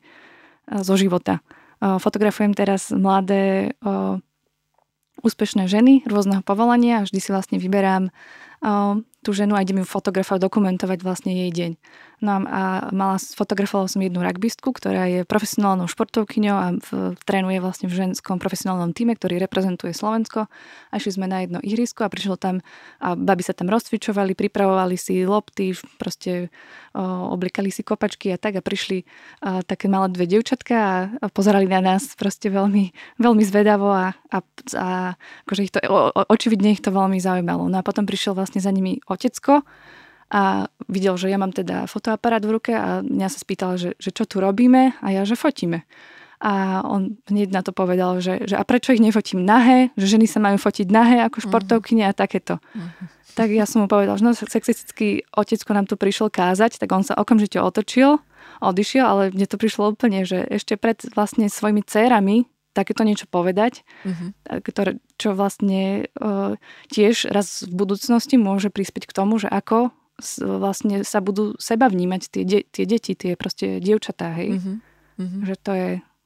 zo života. Fotografujem teraz mladé úspešné ženy rôzneho povolania a vždy si vlastne vyberám tú ženu a idem ju fotografovať, dokumentovať vlastne jej deň. No a fotografovala som jednu rugbystku, ktorá je profesionálnou športovkyňou a trénuje vlastne v ženskom profesionálnom týme, ktorý reprezentuje Slovensko. A išli sme na jedno ihrisko a prišlo tam a baby sa tam rozcvičovali, pripravovali si lopty, proste oblikali si kopačky a tak a prišli také malé dve dievčatka a pozerali na nás proste veľmi, veľmi zvedavo a akože očividne ich to veľmi zaujímalo. No a potom prišiel vlastne za nimi otecko a videl, že ja mám teda fotoaparát v ruke a mňa sa spýtal, že čo tu robíme a ja, že fotíme. A on hneď na to povedal, že a prečo ich nefotím nahé, že ženy sa majú fotiť nahé ako športovkyne a takéto. Tak ja som mu povedal, že no, sexistický otecko nám tu prišiel kázať, tak on sa okamžite otočil, odišiel, ale mne to prišlo úplne, že ešte pred vlastne svojimi dcérami takéto niečo povedať, čo vlastne tiež raz v budúcnosti môže prispieť k tomu, že ako vlastne sa budú seba vnímať tie deti, tie proste dievčatá, hej. Že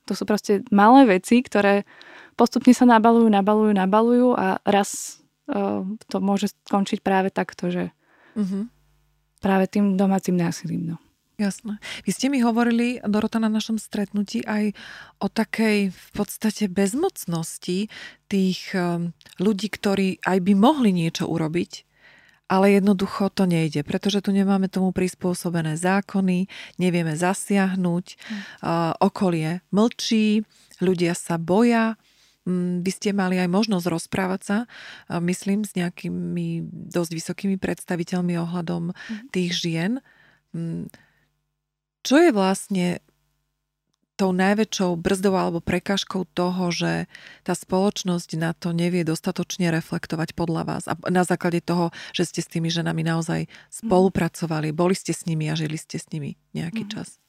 to sú proste malé veci, ktoré postupne sa nabalujú a raz to môže skončiť práve takto, že práve tým domácim násilím, no. Jasné. Vy ste mi hovorili, Dorota, na našom stretnutí aj o takej v podstate bezmocnosti tých ľudí, ktorí aj by mohli niečo urobiť, ale jednoducho to nejde, pretože tu nemáme tomu prispôsobené zákony, nevieme zasiahnuť, okolie mlčí, ľudia sa boja. Vy ste mali aj možnosť rozprávať sa, myslím, s nejakými dosť vysokými predstaviteľmi ohľadom tých žien. Čo je vlastne tou najväčšou brzdou alebo prekážkou toho, že tá spoločnosť na to nevie dostatočne reflektovať podľa vás? A na základe toho, že ste s tými ženami naozaj spolupracovali, boli ste s nimi a žili ste s nimi nejaký čas.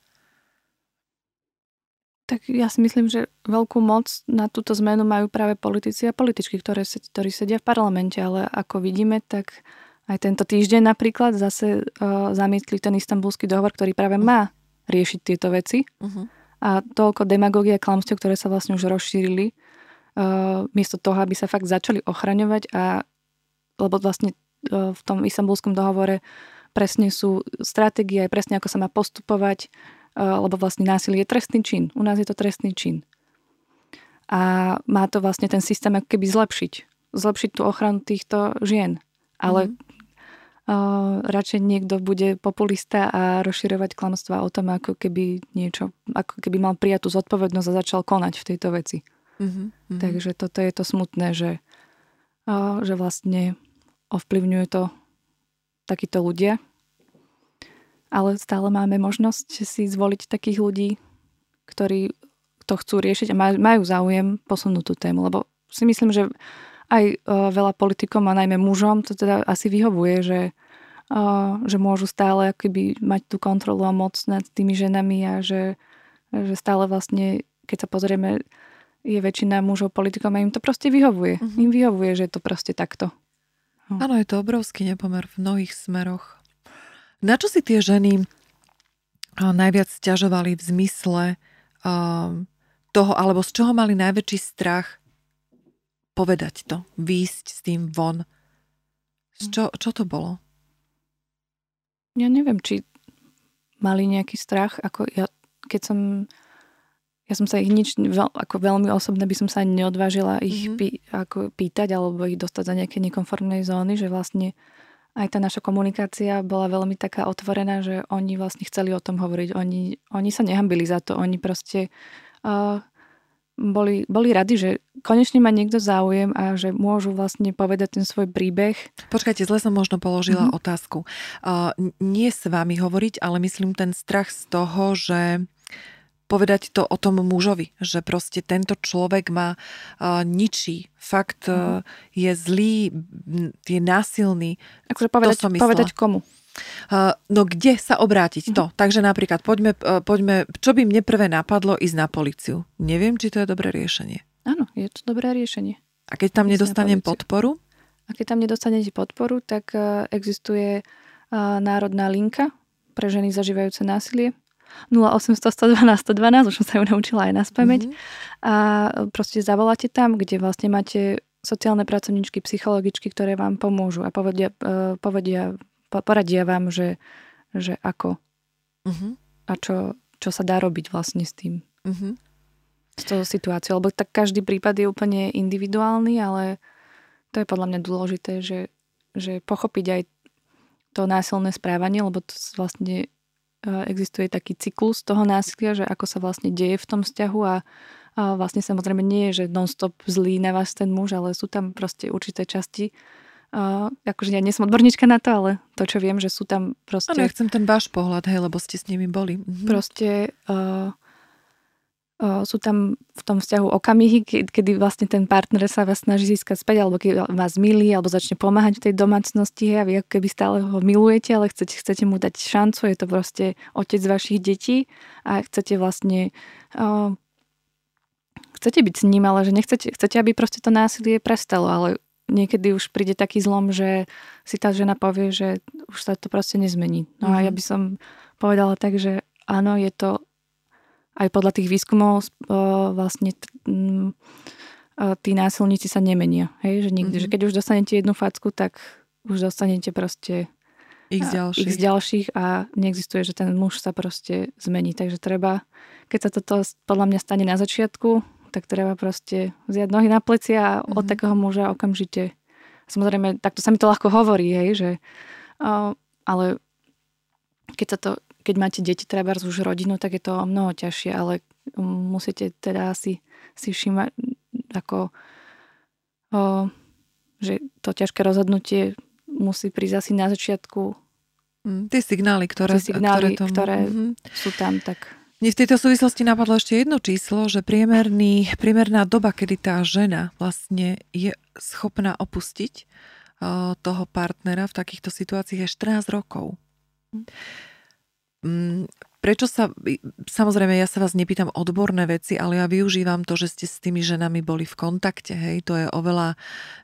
Tak ja si myslím, že veľkú moc na túto zmenu majú práve politici a političky, ktorí sedia v parlamente, ale ako vidíme, tak aj tento týždeň napríklad zase zamietli ten Istanbulský dohovor, ktorý práve má riešiť tieto veci. A toľko demagógie a klamstiev, ktoré sa vlastne už rozšírili, miesto toho, aby sa fakt začali ochraňovať, lebo vlastne v tom Istanbulskom dohovore presne sú stratégie, presne ako sa má postupovať, lebo vlastne násilie je trestný čin. U nás je to trestný čin. A má to vlastne ten systém ako keby zlepšiť tú ochranu týchto žien. Ale radšej niekto bude populista a rozširovať klamstvá o tom, ako keby mal prijatú zodpovednosť a začal konať v tejto veci. Takže toto je to smutné, že vlastne ovplyvňujú to takíto ľudia. Ale stále máme možnosť si zvoliť takých ľudí, ktorí to chcú riešiť a majú záujem posunúť tú tému. Lebo si myslím, že aj veľa politikom a najmä mužom to teda asi vyhovuje, že môžu stále akoby mať tú kontrolu a moc nad tými ženami a že stále vlastne, keď sa pozrieme, je väčšina mužov politikom a im to proste vyhovuje. Im vyhovuje, že je to proste takto. Áno, je to obrovský nepomer v mnohých smeroch. Na čo si tie ženy najviac sťažovali v zmysle toho, alebo z čoho mali najväčší strach povedať to, výjsť s tým von. Čo to bolo? Ja neviem, či mali nejaký strach, ako ja som sa ich veľmi osobne by som sa ani neodvážila ich pýtať, alebo ich dostať za nejaké nekomfortnej zóny, že vlastne aj tá naša komunikácia bola veľmi taká otvorená, že oni vlastne chceli o tom hovoriť. Oni sa nehambili za to. Oni proste boli radi, že konečne má niekto záujem a že môžu vlastne povedať ten svoj príbeh. Počkajte, zle som možno položila otázku. Nie s vami hovoriť, ale myslím ten strach z toho, že povedať to o tom mužovi, že proste tento človek ma ničí. Fakt je zlý, je násilný. Akože povedať komu? No kde sa obrátiť? To. Takže napríklad poďme, čo by mne prvé napadlo, ísť na políciu. Neviem, či to je dobré riešenie. Áno, je to dobré riešenie. A keď tam nedostanem podporu? A keď tam nedostanete podporu, tak existuje Národná linka pre ženy zažívajúce násilie. 0800 112 112, už som sa ju naučila aj na spameť. A proste zavoláte tam, kde vlastne máte sociálne pracovníčky, psychologičky, ktoré vám pomôžu a poradia vám, že ako a čo sa dá robiť vlastne s tým, s tou situáciou. Lebo tak každý prípad je úplne individuálny, ale to je podľa mňa dôležité, že pochopiť aj to násilné správanie, lebo to vlastne existuje taký cyklus toho násilia, že ako sa vlastne deje v tom vzťahu a vlastne samozrejme nie je, že non-stop zlý na vás ten muž, ale sú tam proste určité časti. Akože ja nie som odborníčka na to, ale to, čo viem, že sú tam proste... Ano, ja chcem ten váš pohľad, hej, lebo ste s nimi boli. Proste sú tam v tom vzťahu okamihy, kedy vlastne ten partner sa vás snaží získať späť, alebo keď vás milí, alebo začne pomáhať v tej domácnosti a vy ako keby stále ho milujete, ale chcete mu dať šancu, je to proste otec vašich detí a chcete vlastne... Chcete byť s ním, ale že chcete, aby proste to násilie prestalo, ale niekedy už príde taký zlom, že si tá žena povie, že už sa to proste nezmení. No a ja by som povedala tak, že áno, je to aj podľa tých výskumov vlastne tí násilníci sa nemenia. Hej? Že nikdy, že keď už dostanete jednu facku, tak už dostanete proste x ďalších a neexistuje, že ten muž sa proste zmení. Takže treba, keď sa toto podľa mňa stane na začiatku, tak treba proste vziať nohy na plecia a od takého muža okamžite. Samozrejme, takto sa mi to ľahko hovorí, hej, že, ale keď máte deti, treba už rodinu, tak je to mnoho ťažšie, ale musíte teda asi si všimať, ako, že to ťažké rozhodnutie musí prísť asi na začiatku. Tie signály, ktoré sú tam, tak... Mne v tejto súvislosti napadlo ešte jedno číslo, že priemerná doba, kedy tá žena vlastne je schopná opustiť toho partnera v takýchto situáciách je 14 rokov. Prečo sa... Samozrejme, ja sa vás nepýtam odborné veci, ale ja využívam to, že ste s tými ženami boli v kontakte. Hej? To je oveľa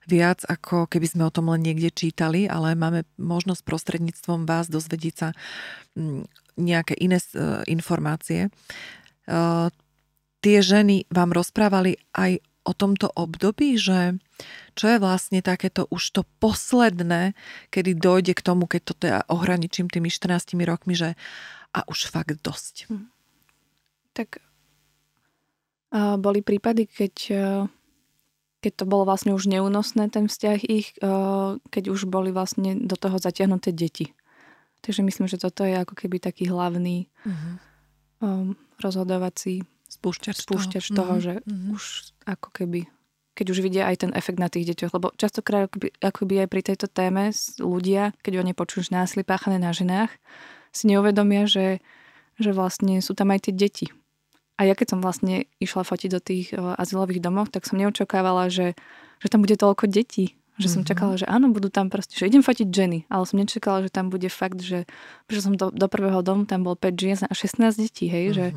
viac, ako keby sme o tom len niekde čítali, ale máme možnosť prostredníctvom vás dozvedieť sa nejaké iné informácie. Tie ženy vám rozprávali aj o tomto období, že čo je vlastne takéto už to posledné, kedy dojde k tomu, keď to teda ohraničím tými 14 rokmi, že a už fakt dosť. Tak boli prípady, keď to bolo vlastne už neúnosné, ten vzťah ich, keď už boli vlastne do toho zatiahnuté deti. Takže myslím, že toto je ako keby taký hlavný rozhodovací spúšťač toho, že už ako keby, keď už vidia aj ten efekt na tých deťoch. Lebo častokrát ako keby aj pri tejto téme ľudia, keď oni počujú násilie páchané na ženách, si neuvedomia, že vlastne sú tam aj tie deti. A ja keď som vlastne išla fotiť do tých azylových domov, tak som neočakávala, že tam bude toľko detí. Že som čakala, že áno, budú tam proste, že idem fotiť ženy, ale som nečakala, že tam bude fakt, že prišla som do prvého domu, tam bol 5 žien a 16 detí, hej,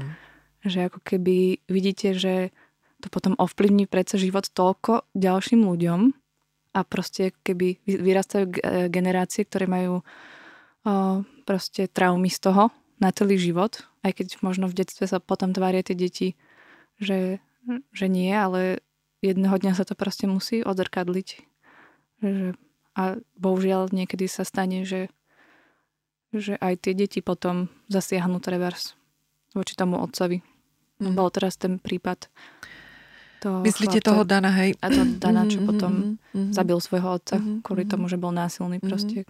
že ako keby vidíte, že to potom ovplyvní predsa život toľko ďalším ľuďom a proste keby vyrastajú generácie, ktoré majú proste traumy z toho na celý život, aj keď možno v detstve sa potom tvária tie deti, že nie, ale jedného dňa sa to proste musí odzrkadliť. A bohužiaľ niekedy sa stane, že aj tie deti potom zasiahnu trebárs voči tomu otcovi. Bol teraz ten prípad. Myslíte toho Dana, hej? A to Dana, čo potom zabil svojho otca kvôli tomu, že bol násilný proste k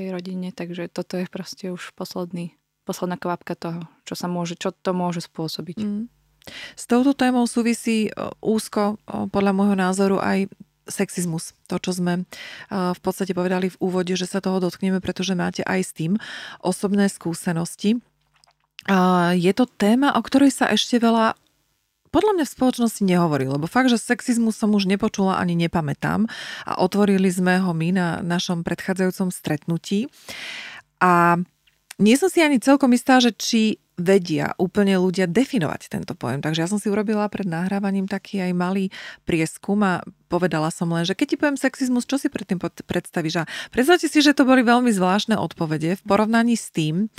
tej rodine. Takže toto je proste už posledná kvapka toho, čo to môže spôsobiť. S touto témou súvisí úzko, podľa môjho názoru, aj sexizmus. To, čo sme v podstate povedali v úvode, že sa toho dotkneme, pretože máte aj s tým osobné skúsenosti. Je to téma, o ktorej sa ešte veľa podľa mňa v spoločnosti nehovorí, lebo fakt, že sexizmus som už nepočula ani nepamätám a otvorili sme ho my na našom predchádzajúcom stretnutí. A nie som si ani celkom istá, že či vedia úplne ľudia definovať tento pojem. Takže ja som si urobila pred nahrávaním taký aj malý prieskum a povedala som len, že keď ti poviem sexizmus, čo si predtým predstavíš? A predstavte si, že to boli veľmi zvláštne odpovede v porovnaní s tým,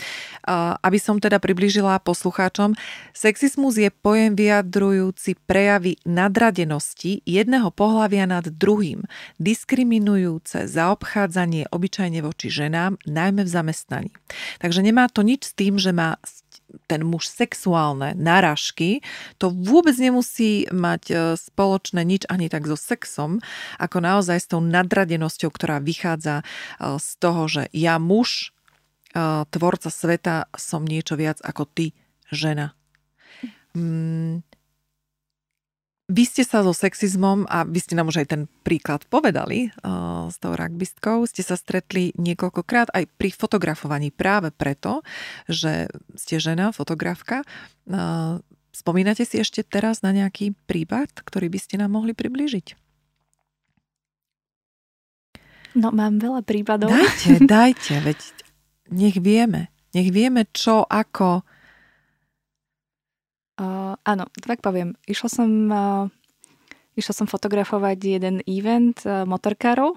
aby som teda priblížila poslucháčom. Sexizmus je pojem vyjadrujúci prejavy nadradenosti jedného pohlavia nad druhým, diskriminujúce zaobchádzanie obyčajne voči ženám, najmä v zamestnaní. Takže nemá to nič s tým, že má ten muž sexuálne narážky, to vôbec nemusí mať spoločné nič ani tak so sexom, ako naozaj s tou nadradenosťou, ktorá vychádza z toho, že ja muž, tvorca sveta, som niečo viac ako ty, žena. Vy ste sa so sexizmom, a vy ste nám už aj ten príklad povedali s tou rugbystkou, ste sa stretli niekoľkokrát aj pri fotografovaní práve preto, že ste žena, fotografka. Spomínate si ešte teraz na nejaký prípad, ktorý by ste nám mohli priblížiť? No, mám veľa prípadov. Dajte, veď nech vieme čo, ako... Áno, tak poviem. Išla som fotografovať jeden event motorkárov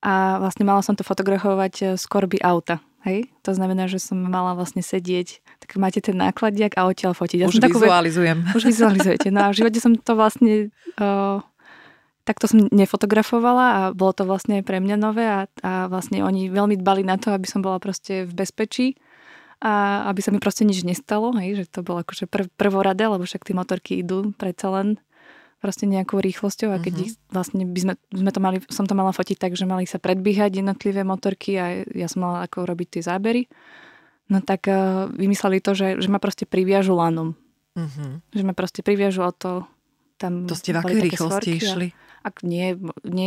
a vlastne mala som to fotografovať z korby auta. Hej? To znamená, že som mala vlastne sedieť, tak máte ten nákladiak a odtiaľ fotiť. Ja už vizualizujem. Už vizualizujete. No a v živote som to vlastne takto som nefotografovala a bolo to vlastne pre mňa nové a vlastne oni veľmi dbali na to, aby som bola proste v bezpečí. A aby sa mi proste nič nestalo, hej, že to bolo akože prvoradé, lebo však tie motorky idú predsa len proste nejakou rýchlosťou a keď vlastne by som to mala fotiť tak, že mali sa predbiehať jednotlivé motorky a ja som mala ako robiť tie zábery, no tak vymysleli to, že ma proste priviažu lanom. Že ma proste priviažu a to tam... To ste v akej rýchlosti išli? Ak nie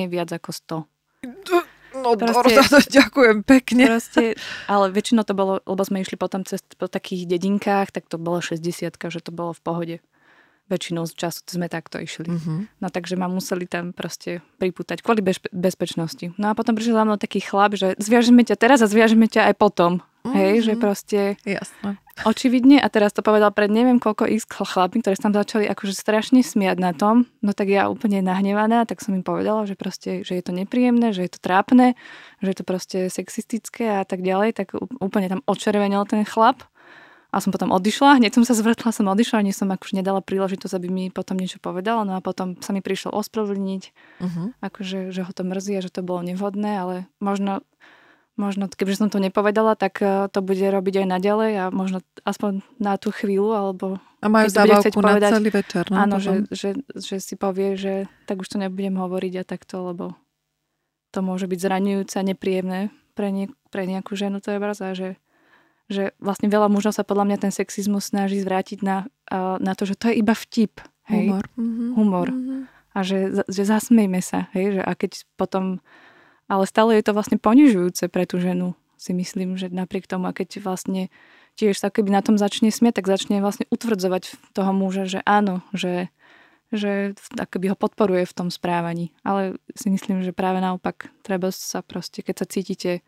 viac ako 100. No, Dorota, ďakujem pekne. Ale väčšinou to bolo, lebo sme išli potom po takých dedinkách, tak to bolo 60, že to bolo v pohode. Väčšinou z času sme takto išli. No takže ma museli tam proste pripútať kvôli bezpečnosti. No a potom prišiel za mnou taký chlap, že zviažeme ťa teraz a zviažeme ťa aj potom. Hej, že proste... Jasné. Očividne, a teraz to povedal pred neviem koľko ich chlapí, ktoré sa tam začali akože strašne smiať na tom, no tak ja úplne nahnevaná, tak som im povedala, že proste, že je to nepríjemné, že je to trápne, že je to proste sexistické a tak ďalej, tak úplne tam očervenil ten chlap. A som potom odišla, hneď som sa zvrtla, som odišla, nie som akože nedala príležitosť, aby mi potom niečo povedala, no a potom sa mi prišlo ospravedlniť, akože, že ho to mrzí a že to bolo nevhodné, ale možno keďže som to nepovedala, tak to bude robiť aj naďalej a možno aspoň na tú chvíľu, alebo... A majú zábavku na celý večer. Áno, že si povie, že tak už to nebudem hovoriť a takto, lebo to môže byť zraňujúce a nepríjemné pre nejakú ženu, to je brzda, že vlastne veľa mužov sa podľa mňa ten sexizmus snaží zvrátiť na to, že to je iba vtip. Hej? Humor. A že zasmejme sa. Hej? Že a keď potom... Ale stále je to vlastne ponižujúce pre tú ženu, si myslím, že napriek tomu. A keď vlastne tiež sa keby na tom začne smieť, tak začne vlastne utvrdzovať toho muža, že áno, že akoby ho podporuje v tom správaní. Ale si myslím, že práve naopak treba sa proste, keď sa cítite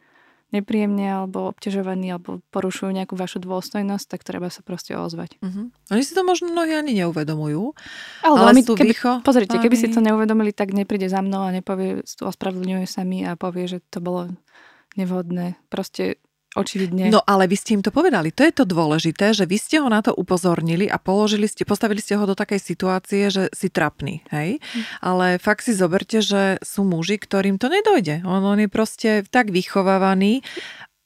nepríjemne alebo obťažovaní alebo porušujú nejakú vašu dôstojnosť, tak treba sa proste ozvať. Oni si to možno mnohí ani neuvedomujú. Ale my tu pozrite, keby si to neuvedomili, tak nepríde za mnou a nepovie, ospravedlňuje sa mi a povie, že to bolo nevhodné. Proste očividne. No ale vy ste im to povedali. To je to dôležité, že vy ste ho na to upozornili a postavili ste ho do takej situácie, že si trapný, hej? Ale fakt si zoberte, že sú muži, ktorým to nedojde. On je proste tak vychovávaný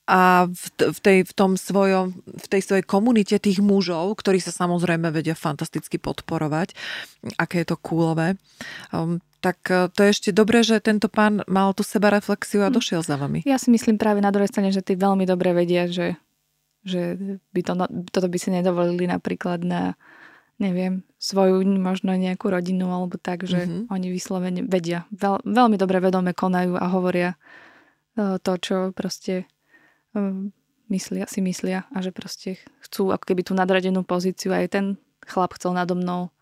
a v tej svojej komunite tých mužov, ktorí sa samozrejme vedia fantasticky podporovať, aké je to coolové, tak to je ešte dobré, že tento pán mal tú sebareflexiu a došiel za vami. Ja si myslím práve na druhej strane, že tí veľmi dobre vedia, že by toto by si nedovolili napríklad na, neviem, svoju možno nejakú rodinu alebo tak, že oni vyslovene vedia. Veľmi dobre vedome konajú a hovoria to, čo proste si myslia a že proste chcú ako keby tú nadradenú pozíciu. Aj ten chlap chcel nado mnou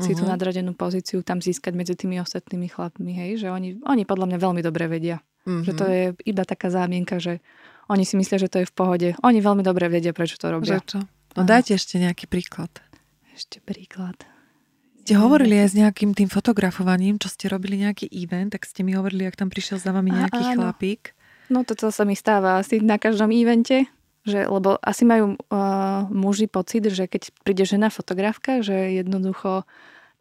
si tú nadradenú pozíciu tam získať medzi tými ostatnými chlapmi, hej, že oni podľa mňa veľmi dobre vedia, že to je iba taká zámienka, že Oni si myslia, že to je v pohode. Oni veľmi dobre vedia, prečo to robia. Prečo? No dajte ešte nejaký príklad. Ešte príklad. Ste hovorili aj s nejakým tým fotografovaním, čo ste robili nejaký event, tak ste mi hovorili, ak tam prišiel za vami nejaký chlapík. No toto sa mi stáva asi na každom evente, že, lebo asi majú muži pocit, že keď príde žena fotografka, že jednoducho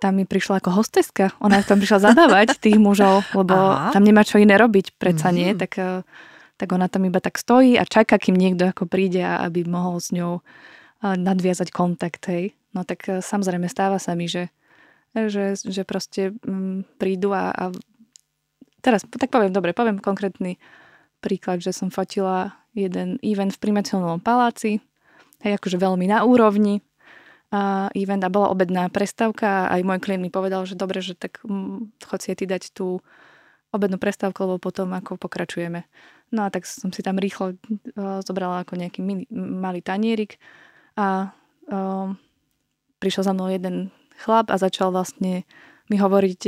tam mi prišla ako hosteska. Ona tam prišla zadávať tých mužov, lebo tam nemá čo iné robiť, predsa nie. Tak ona tam iba tak stojí a čaká, kým niekto ako príde, aby mohol s ňou nadviazať kontakt. Hej. No tak samozrejme stáva sa mi, že proste prídu a teraz tak poviem konkrétny príklad, že som fotila jeden event v primateľnom paláci, hej, akože veľmi na úrovni event a bola obedná prestávka a aj môj klient mi povedal, že dobre, že tak chod si ty dať tú obednú prestávku, lebo potom ako pokračujeme. No a tak som si tam rýchlo zobrala ako nejaký malý tanierik a prišiel za mnou jeden chlap a začal vlastne mi hovoriť,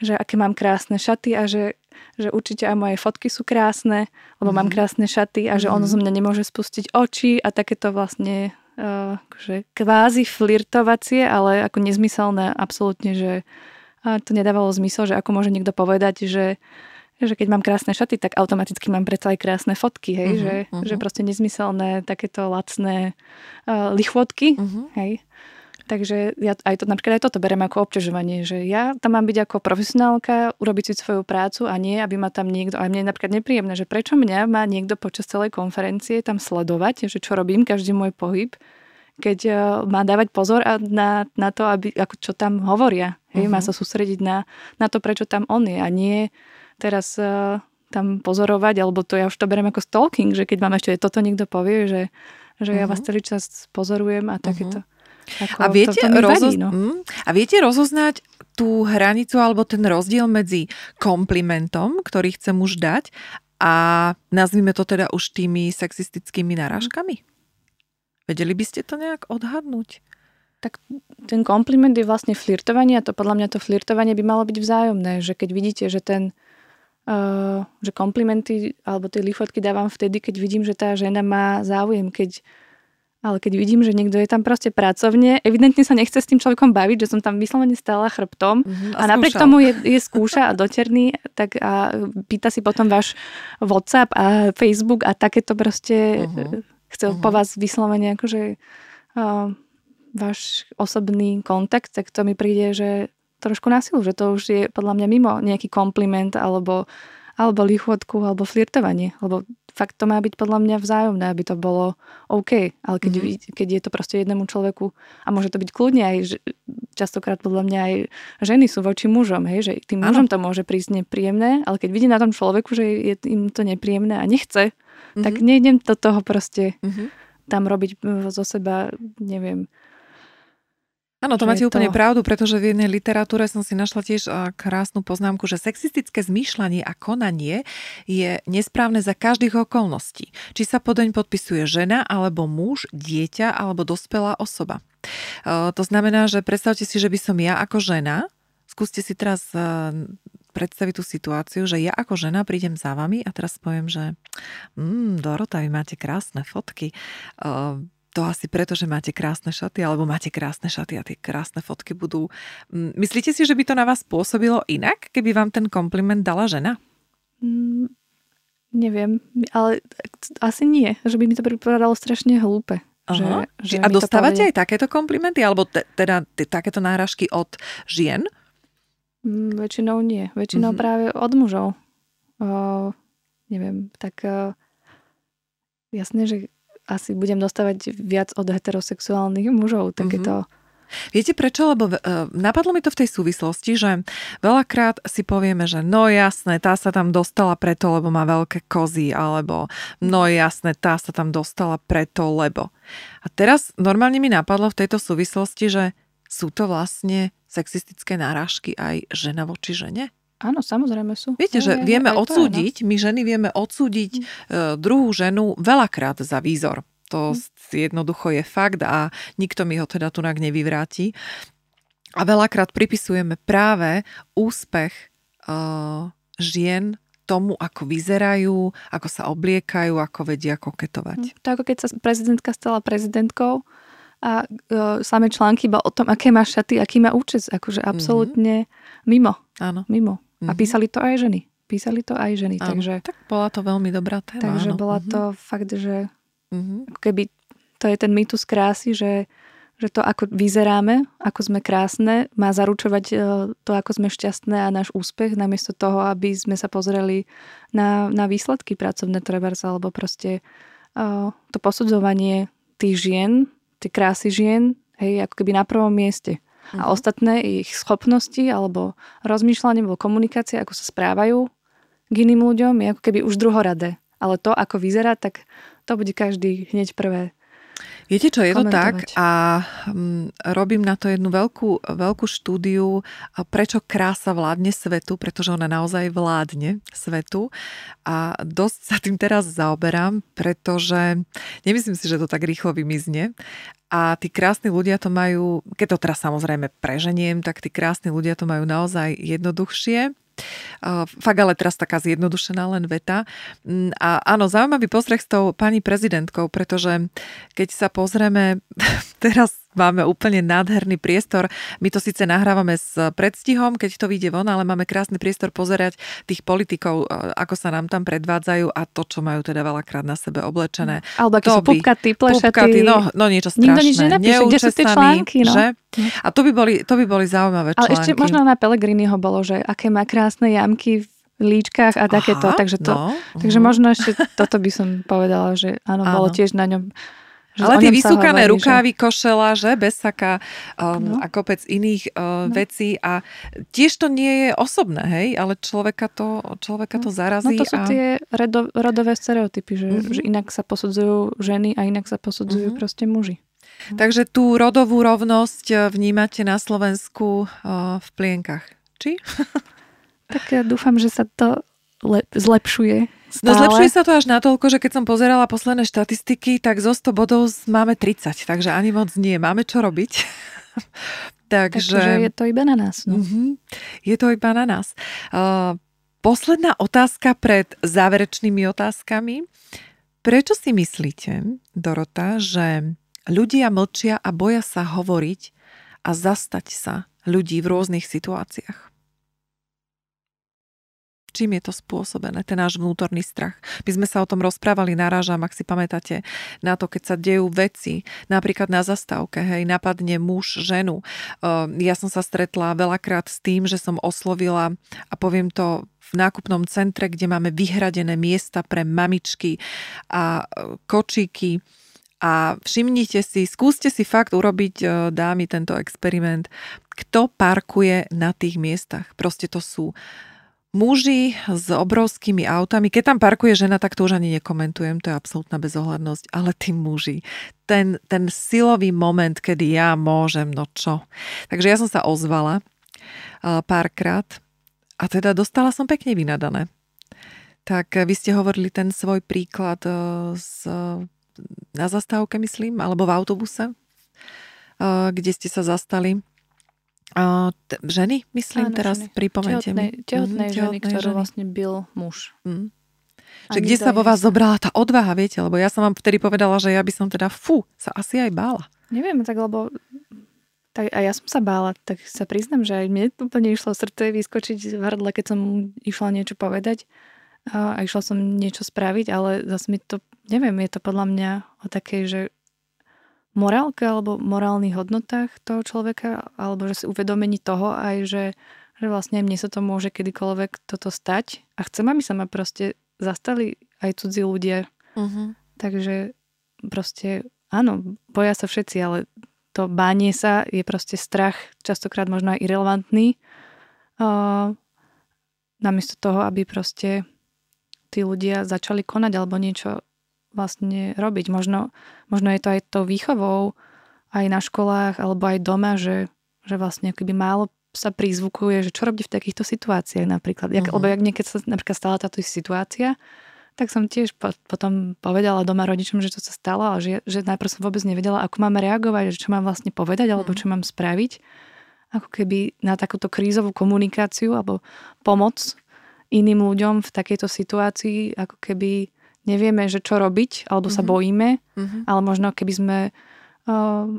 že aké mám krásne šaty a že určite aj moje fotky sú krásne, lebo mám krásne šaty a že on zo mňa nemôže spustiť oči a takéto vlastne akože kvázi flirtovacie, ale ako nezmyselné absolútne, že to nedávalo zmysel, že ako môže niekto povedať, že keď mám krásne šaty, tak automaticky mám predsa aj krásne fotky, hej, že proste nezmyselné takéto lacné lichvotky, hej. Takže ja aj to, napríklad aj toto beriem ako obťažovanie, že ja tam mám byť ako profesionálka, urobiť si svoju prácu a nie, aby ma tam niekto, aj mne je napríklad nepríjemné, že prečo mňa má niekto počas celej konferencie tam sledovať, že čo robím, každý môj pohyb, keď má dávať pozor na to, aby, ako čo tam hovoria. Hej, má sa sústrediť na to, prečo tam on je a nie teraz tam pozorovať, alebo to ja už to beriem ako stalking, že keď vám ešte toto niekto povie, že ja vás celý čas pozorujem a takéto. A viete, rozoznať tú hranicu alebo ten rozdiel medzi komplimentom, ktorý chce muž dať a nazvime to teda už tými sexistickými narážkami? Vedeli by ste to nejak odhadnúť? Tak ten kompliment je vlastne flirtovanie a to podľa mňa to flirtovanie by malo byť vzájomné, že keď vidíte, že ten že komplimenty alebo tie lichotky dávam vtedy, keď vidím, že tá žena má záujem, Ale keď vidím, že niekto je tam proste pracovne, evidentne sa nechce s tým človekom baviť, že som tam vyslovene stála chrbtom a napriek tomu je skúša a doterný, tak a pýta si potom váš WhatsApp a Facebook a takéto proste chce po vás vyslovene akože váš osobný kontakt, tak to mi príde, že trošku na silu, že to už je podľa mňa mimo nejaký kompliment alebo lichotku, alebo flirtovanie. Lebo fakt to má byť podľa mňa vzájomné, aby to bolo OK. Ale keď je to proste jednému človeku, a môže to byť kľudne aj, častokrát podľa mňa aj ženy sú voči mužom, hej, že tým mužom to môže prísť nepríjemné, ale keď vidí na tom človeku, že je im to nepríjemné a nechce, tak nejdem do toho proste tam robiť zo seba, neviem. Áno, to máte úplne pravdu, pretože v jednej literatúre som si našla tiež krásnu poznámku, že sexistické zmýšľanie a konanie je nesprávne za každých okolností. Či sa podeň podpisuje žena, alebo muž, dieťa, alebo dospelá osoba. To znamená, že predstavte si, že by som ja ako žena, skúste si teraz predstaviť tú situáciu, že ja ako žena prídem za vami a teraz poviem, že Dorota, vy máte krásne fotky, to asi preto, že máte krásne šaty, alebo máte krásne šaty a tie krásne fotky budú. Myslíte si, že by to na vás pôsobilo inak, keby vám ten kompliment dala žena? Neviem, ale asi nie, že by mi to pripadalo strašne hlúpe. Že a dostávate aj takéto komplimenty, alebo teda takéto náhražky od žien? Väčšinou nie. Väčšinou práve od mužov. Neviem, tak jasné, že asi budem dostávať viac od heterosexuálnych mužov, takéto. Viete prečo? Lebo napadlo mi to v tej súvislosti, že veľakrát si povieme, že no jasné, tá sa tam dostala preto, lebo má veľké kozy, alebo no jasné, tá sa tam dostala preto, lebo. A teraz normálne mi napadlo v tejto súvislosti, že sú to vlastne sexistické náražky aj žena voči žene? Áno, samozrejme sú. Viete, že vieme odsúdiť, my ženy vieme odsúdiť druhú ženu veľakrát za výzor. To jednoducho je fakt a nikto mi ho teda tunak nevyvráti. A veľakrát pripisujeme práve úspech žien tomu, ako vyzerajú, ako sa obliekajú, ako vedia koketovať. To ako keď sa prezidentka stala prezidentkou a samé články iba o tom, aké má šaty, aký má účes, akože absolútne mimo. Áno. Mimo. A písali to aj ženy. Áno. Takže, tak bola to veľmi dobrá téma. Takže bola to fakt, že ako keby to je ten mýtus krásy, že to, ako vyzeráme, ako sme krásne, má zaručovať to, ako sme šťastné a náš úspech, namiesto toho, aby sme sa pozreli na výsledky pracovné trebárs, alebo proste to posudzovanie tých žien, tie krásy žien, hej, ako keby na prvom mieste. A ostatné ich schopnosti, alebo rozmýšľanie, alebo komunikácia, ako sa správajú k iným ľuďom, je ako keby už druhoradé. Ale to, ako vyzerá, tak to bude každý hneď prvé. Viete čo, je to tak a robím na to jednu veľkú štúdiu, prečo krása vládne svetu, pretože ona naozaj vládne svetu a dosť sa tým teraz zaoberám, pretože nemyslím si, že to tak rýchlo vymizne a tí krásni ľudia to majú, keď to teraz samozrejme preženiem, tak tí krásni ľudia to majú naozaj jednoduchšie. Fakt ale teraz taká zjednodušená len veta. A áno, zaujímavý postreh s tou pani prezidentkou, pretože keď sa pozrieme, teraz máme úplne nádherný priestor. My to síce nahrávame s predstihom, keď to vyjde von, ale máme krásny priestor pozerať tých politikov, ako sa nám tam predvádzajú a to, čo majú teda veľakrát na sebe oblečené. Alebo aké sú pupkaty, plešaty. No niečo strašné. Nikto nič nenapíše, kde sú tie články, no. Že? A to by boli zaujímavé články. Ale ešte možno na Pellegriniho bolo, že aké má krásne jamky v líčkach a takéto, takže možno ešte toto by som povedala, že áno. Bolo tiež na ňom. Ale tie vysúkané rukávy, košela, že? Besaka a kopec iných vecí a tiež to nie je osobné, hej? Ale človeka to zarazí. No to sú tie rodové stereotypy, že inak sa posudzujú ženy a inak sa posudzujú proste muži. Takže tú rodovú rovnosť vnímate na Slovensku v plienkach, či? Tak ja dúfam, že sa to zlepšuje. No zlepšuje sa to až natoľko, že keď som pozerala posledné štatistiky, tak zo 100 bodov máme 30, takže ani moc nie. Máme čo robiť. Takže je to iba na nás. No? Je to iba na nás. Posledná otázka pred záverečnými otázkami. Prečo si myslíte, Dorota, že ľudia mlčia a boja sa hovoriť a zastať sa ľudí v rôznych situáciách? Čím je to spôsobené, ten náš vnútorný strach? My sme sa o tom rozprávali, narážam, ak si pamätáte, na to, keď sa dejú veci, napríklad na zastávke, hej, napadne muž ženu. Ja som sa stretla veľakrát s tým, že som oslovila, a poviem to, v nákupnom centre, kde máme vyhradené miesta pre mamičky a kočíky. A všimnite si, skúste si fakt urobiť, dámy, tento experiment, kto parkuje na tých miestach. Proste to sú muži s obrovskými autami, keď tam parkuje žena, tak to už ani nekomentujem, to je absolútna bezohľadnosť, ale tí muži, ten silový moment, kedy ja môžem, no čo. Takže ja som sa ozvala párkrát a teda dostala som pekne vynadané. Tak vy ste hovorili ten svoj príklad na zastávke, myslím, alebo v autobuse, kde ste sa zastali. Ženy, myslím, áno, teraz ženy. Pripomente mi. Tehotnej ženy, ktorú vlastne byl muž. Že kde sa vo vás zobrala tá odvaha, viete? Lebo ja som vám vtedy povedala, že ja by som teda sa asi aj bála. Neviem, tak lebo a ja som sa bála, tak sa priznám, že aj mne úplne išlo srdce vyskočiť v hrdle, keď som išla niečo povedať a išla som niečo spraviť, ale zase mi to, neviem, je to podľa mňa o takej, že morálke alebo morálnych hodnotách toho človeka, alebo že si uvedomení toho aj, že vlastne mne sa to môže kedykoľvek toto stať a chcem, aby sa ma proste zastali aj cudzí ľudia. Takže proste áno, boja sa všetci, ale to bánie sa je proste strach, častokrát možno aj irelevantný. Namiesto toho, aby proste tí ľudia začali konať alebo niečo vlastne robiť. Možno je to aj tou výchovou, aj na školách, alebo aj doma, že vlastne keby málo sa prizvukuje, že čo robiť v takýchto situáciách napríklad. Lebo jak niekedy sa napríklad stala táto situácia, tak som tiež potom povedala doma rodičom, že to sa stalo, ale že najprv som vôbec nevedela, ako mám reagovať, že čo mám vlastne povedať, alebo čo mám spraviť. Ako keby na takúto krízovú komunikáciu alebo pomoc iným ľuďom v takejto situácii, ako keby nevieme, že čo robiť, alebo sa bojíme, ale možno keby sme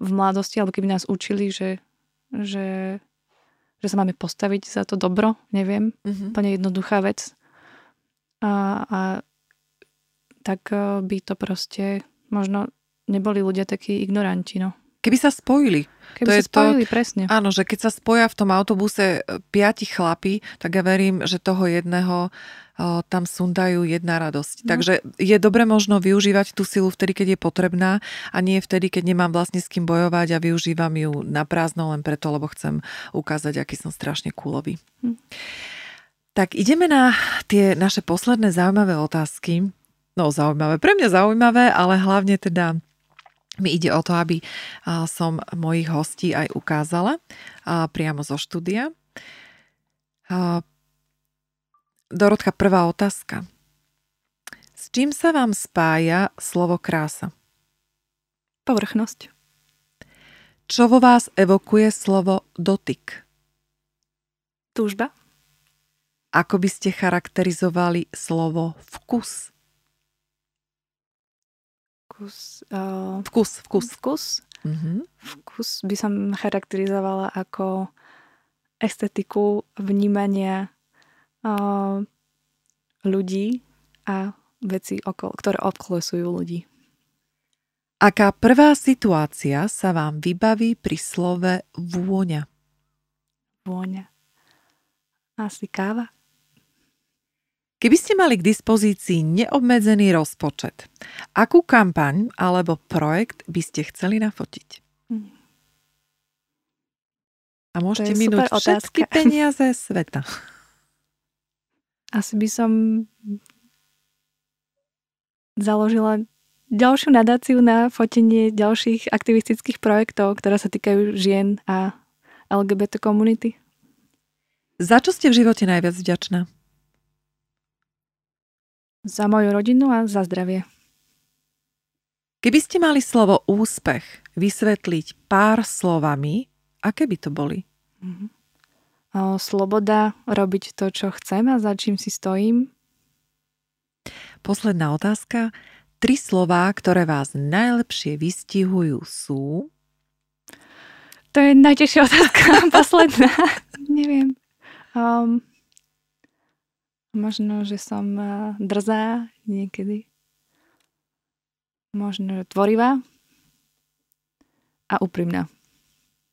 v mladosti, alebo keby nás učili, že sa máme postaviť za to dobro, neviem, úplne jednoduchá vec. A tak by to proste možno neboli ľudia takí ignoranti, no. Keby sa spojili. Presne. Áno, že keď sa spoja v tom autobuse 5 chlapí, tak ja verím, že toho jedného tam sundajú jedna radosť. No. Takže je dobre možno využívať tú silu vtedy, keď je potrebná a nie vtedy, keď nemám vlastne s kým bojovať a využívam ju na prázdno len preto, lebo chcem ukázať, aký som strašne coolový. Hm. Tak ideme na tie naše posledné zaujímavé otázky. No zaujímavé, pre mňa zaujímavé, ale hlavne teda mi ide o to, aby som mojich hostí aj ukázala priamo zo štúdia. Dorotka, prvá otázka. S čím sa vám spája slovo krása? Povrchnosť. Čo vo vás evokuje slovo dotyk? Túžba. Ako by ste charakterizovali slovo vkus? Vkus. Vkus by som charakterizovala ako estetiku vnímania ľudí a veci, ktoré obklesujú ľudí. Aká prvá situácia sa vám vybaví pri slove vôňa? Vôňa. Asi káva. Keby ste mali k dispozícii neobmedzený rozpočet, akú kampaň alebo projekt by ste chceli nafotiť? A môžete minúť všetky peniaze sveta. Asi by som založila ďalšiu nadáciu na fotenie ďalších aktivistických projektov, ktoré sa týkajú žien a LGBT komunity. Za čo ste v živote najviac vďačná? Za moju rodinu a za zdravie. Keby ste mali slovo úspech vysvetliť pár slovami, aké by to boli? Sloboda robiť to, čo chcem a za čím si stojím. Posledná otázka. 3 slová, ktoré vás najlepšie vystihujú, sú... To je najtežšia otázka, posledná. Neviem. Možno, že som drzá niekedy. Možno, že tvorivá a úprimná.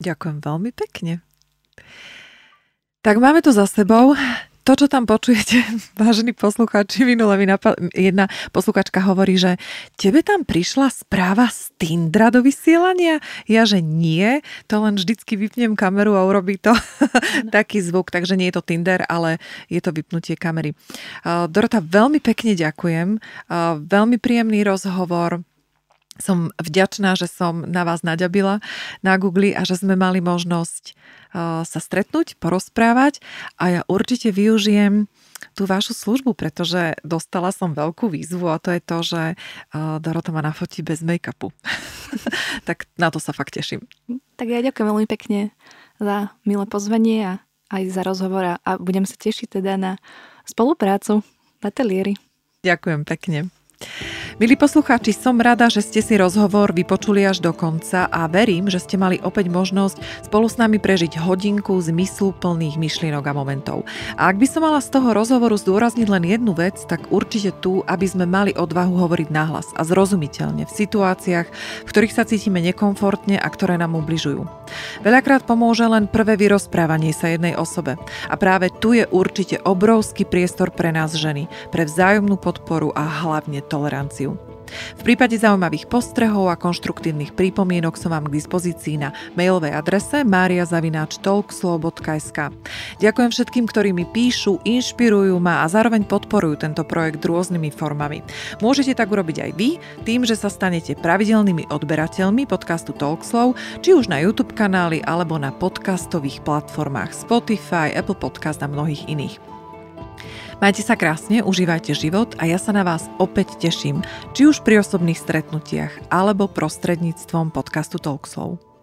Ďakujem veľmi pekne. Tak máme to za sebou. To, čo tam počujete, vážení poslucháči, minule mi jedna posluchačka hovorí, že tebe tam prišla správa z Tindra do vysielania? Ja, že nie, to len vždycky vypnem kameru a urobí to taký zvuk, takže nie je to Tinder, ale je to vypnutie kamery. Dorota, veľmi pekne ďakujem, veľmi príjemný rozhovor. Som vďačná, že som na vás naďabila na Google a že sme mali možnosť sa stretnúť, porozprávať a ja určite využijem tú vašu službu, pretože dostala som veľkú výzvu a to je to, že Dorota ma nafotí bez make-upu. Tak na to sa fakt teším. Tak ja ďakujem veľmi pekne za milé pozvanie a aj za rozhovor a budem sa tešiť teda na spoluprácu v ateliéri. Ďakujem pekne. Milí poslucháči, som rada, že ste si rozhovor vypočuli až do konca a verím, že ste mali opäť možnosť spolu s nami prežiť hodinku zmysluplných myšlienok a momentov. A ak by som mala z toho rozhovoru zdôrazniť len jednu vec, tak určite tú, aby sme mali odvahu hovoriť nahlas a zrozumiteľne v situáciách, v ktorých sa cítime nekomfortne a ktoré nám ubližujú. Veľakrát pomôže len prvé vyrozprávanie sa jednej osobe. A práve tu je určite obrovský priestor pre nás ženy, pre vzájomnú podporu a hlavne toleranciu. V prípade zaujímavých postrehov a konštruktívnych prípomienok som vám k dispozícii na mailovej adrese maria@talkslow.sk. Ďakujem všetkým, ktorí mi píšu, inšpirujú ma a zároveň podporujú tento projekt rôznymi formami. Môžete tak urobiť aj vy, tým, že sa stanete pravidelnými odberateľmi podcastu TalkSlow, či už na YouTube kanáli alebo na podcastových platformách Spotify, Apple Podcast a mnohých iných. Majte sa krásne, užívajte život a ja sa na vás opäť teším, či už pri osobných stretnutiach alebo prostredníctvom podcastu TalkSlow.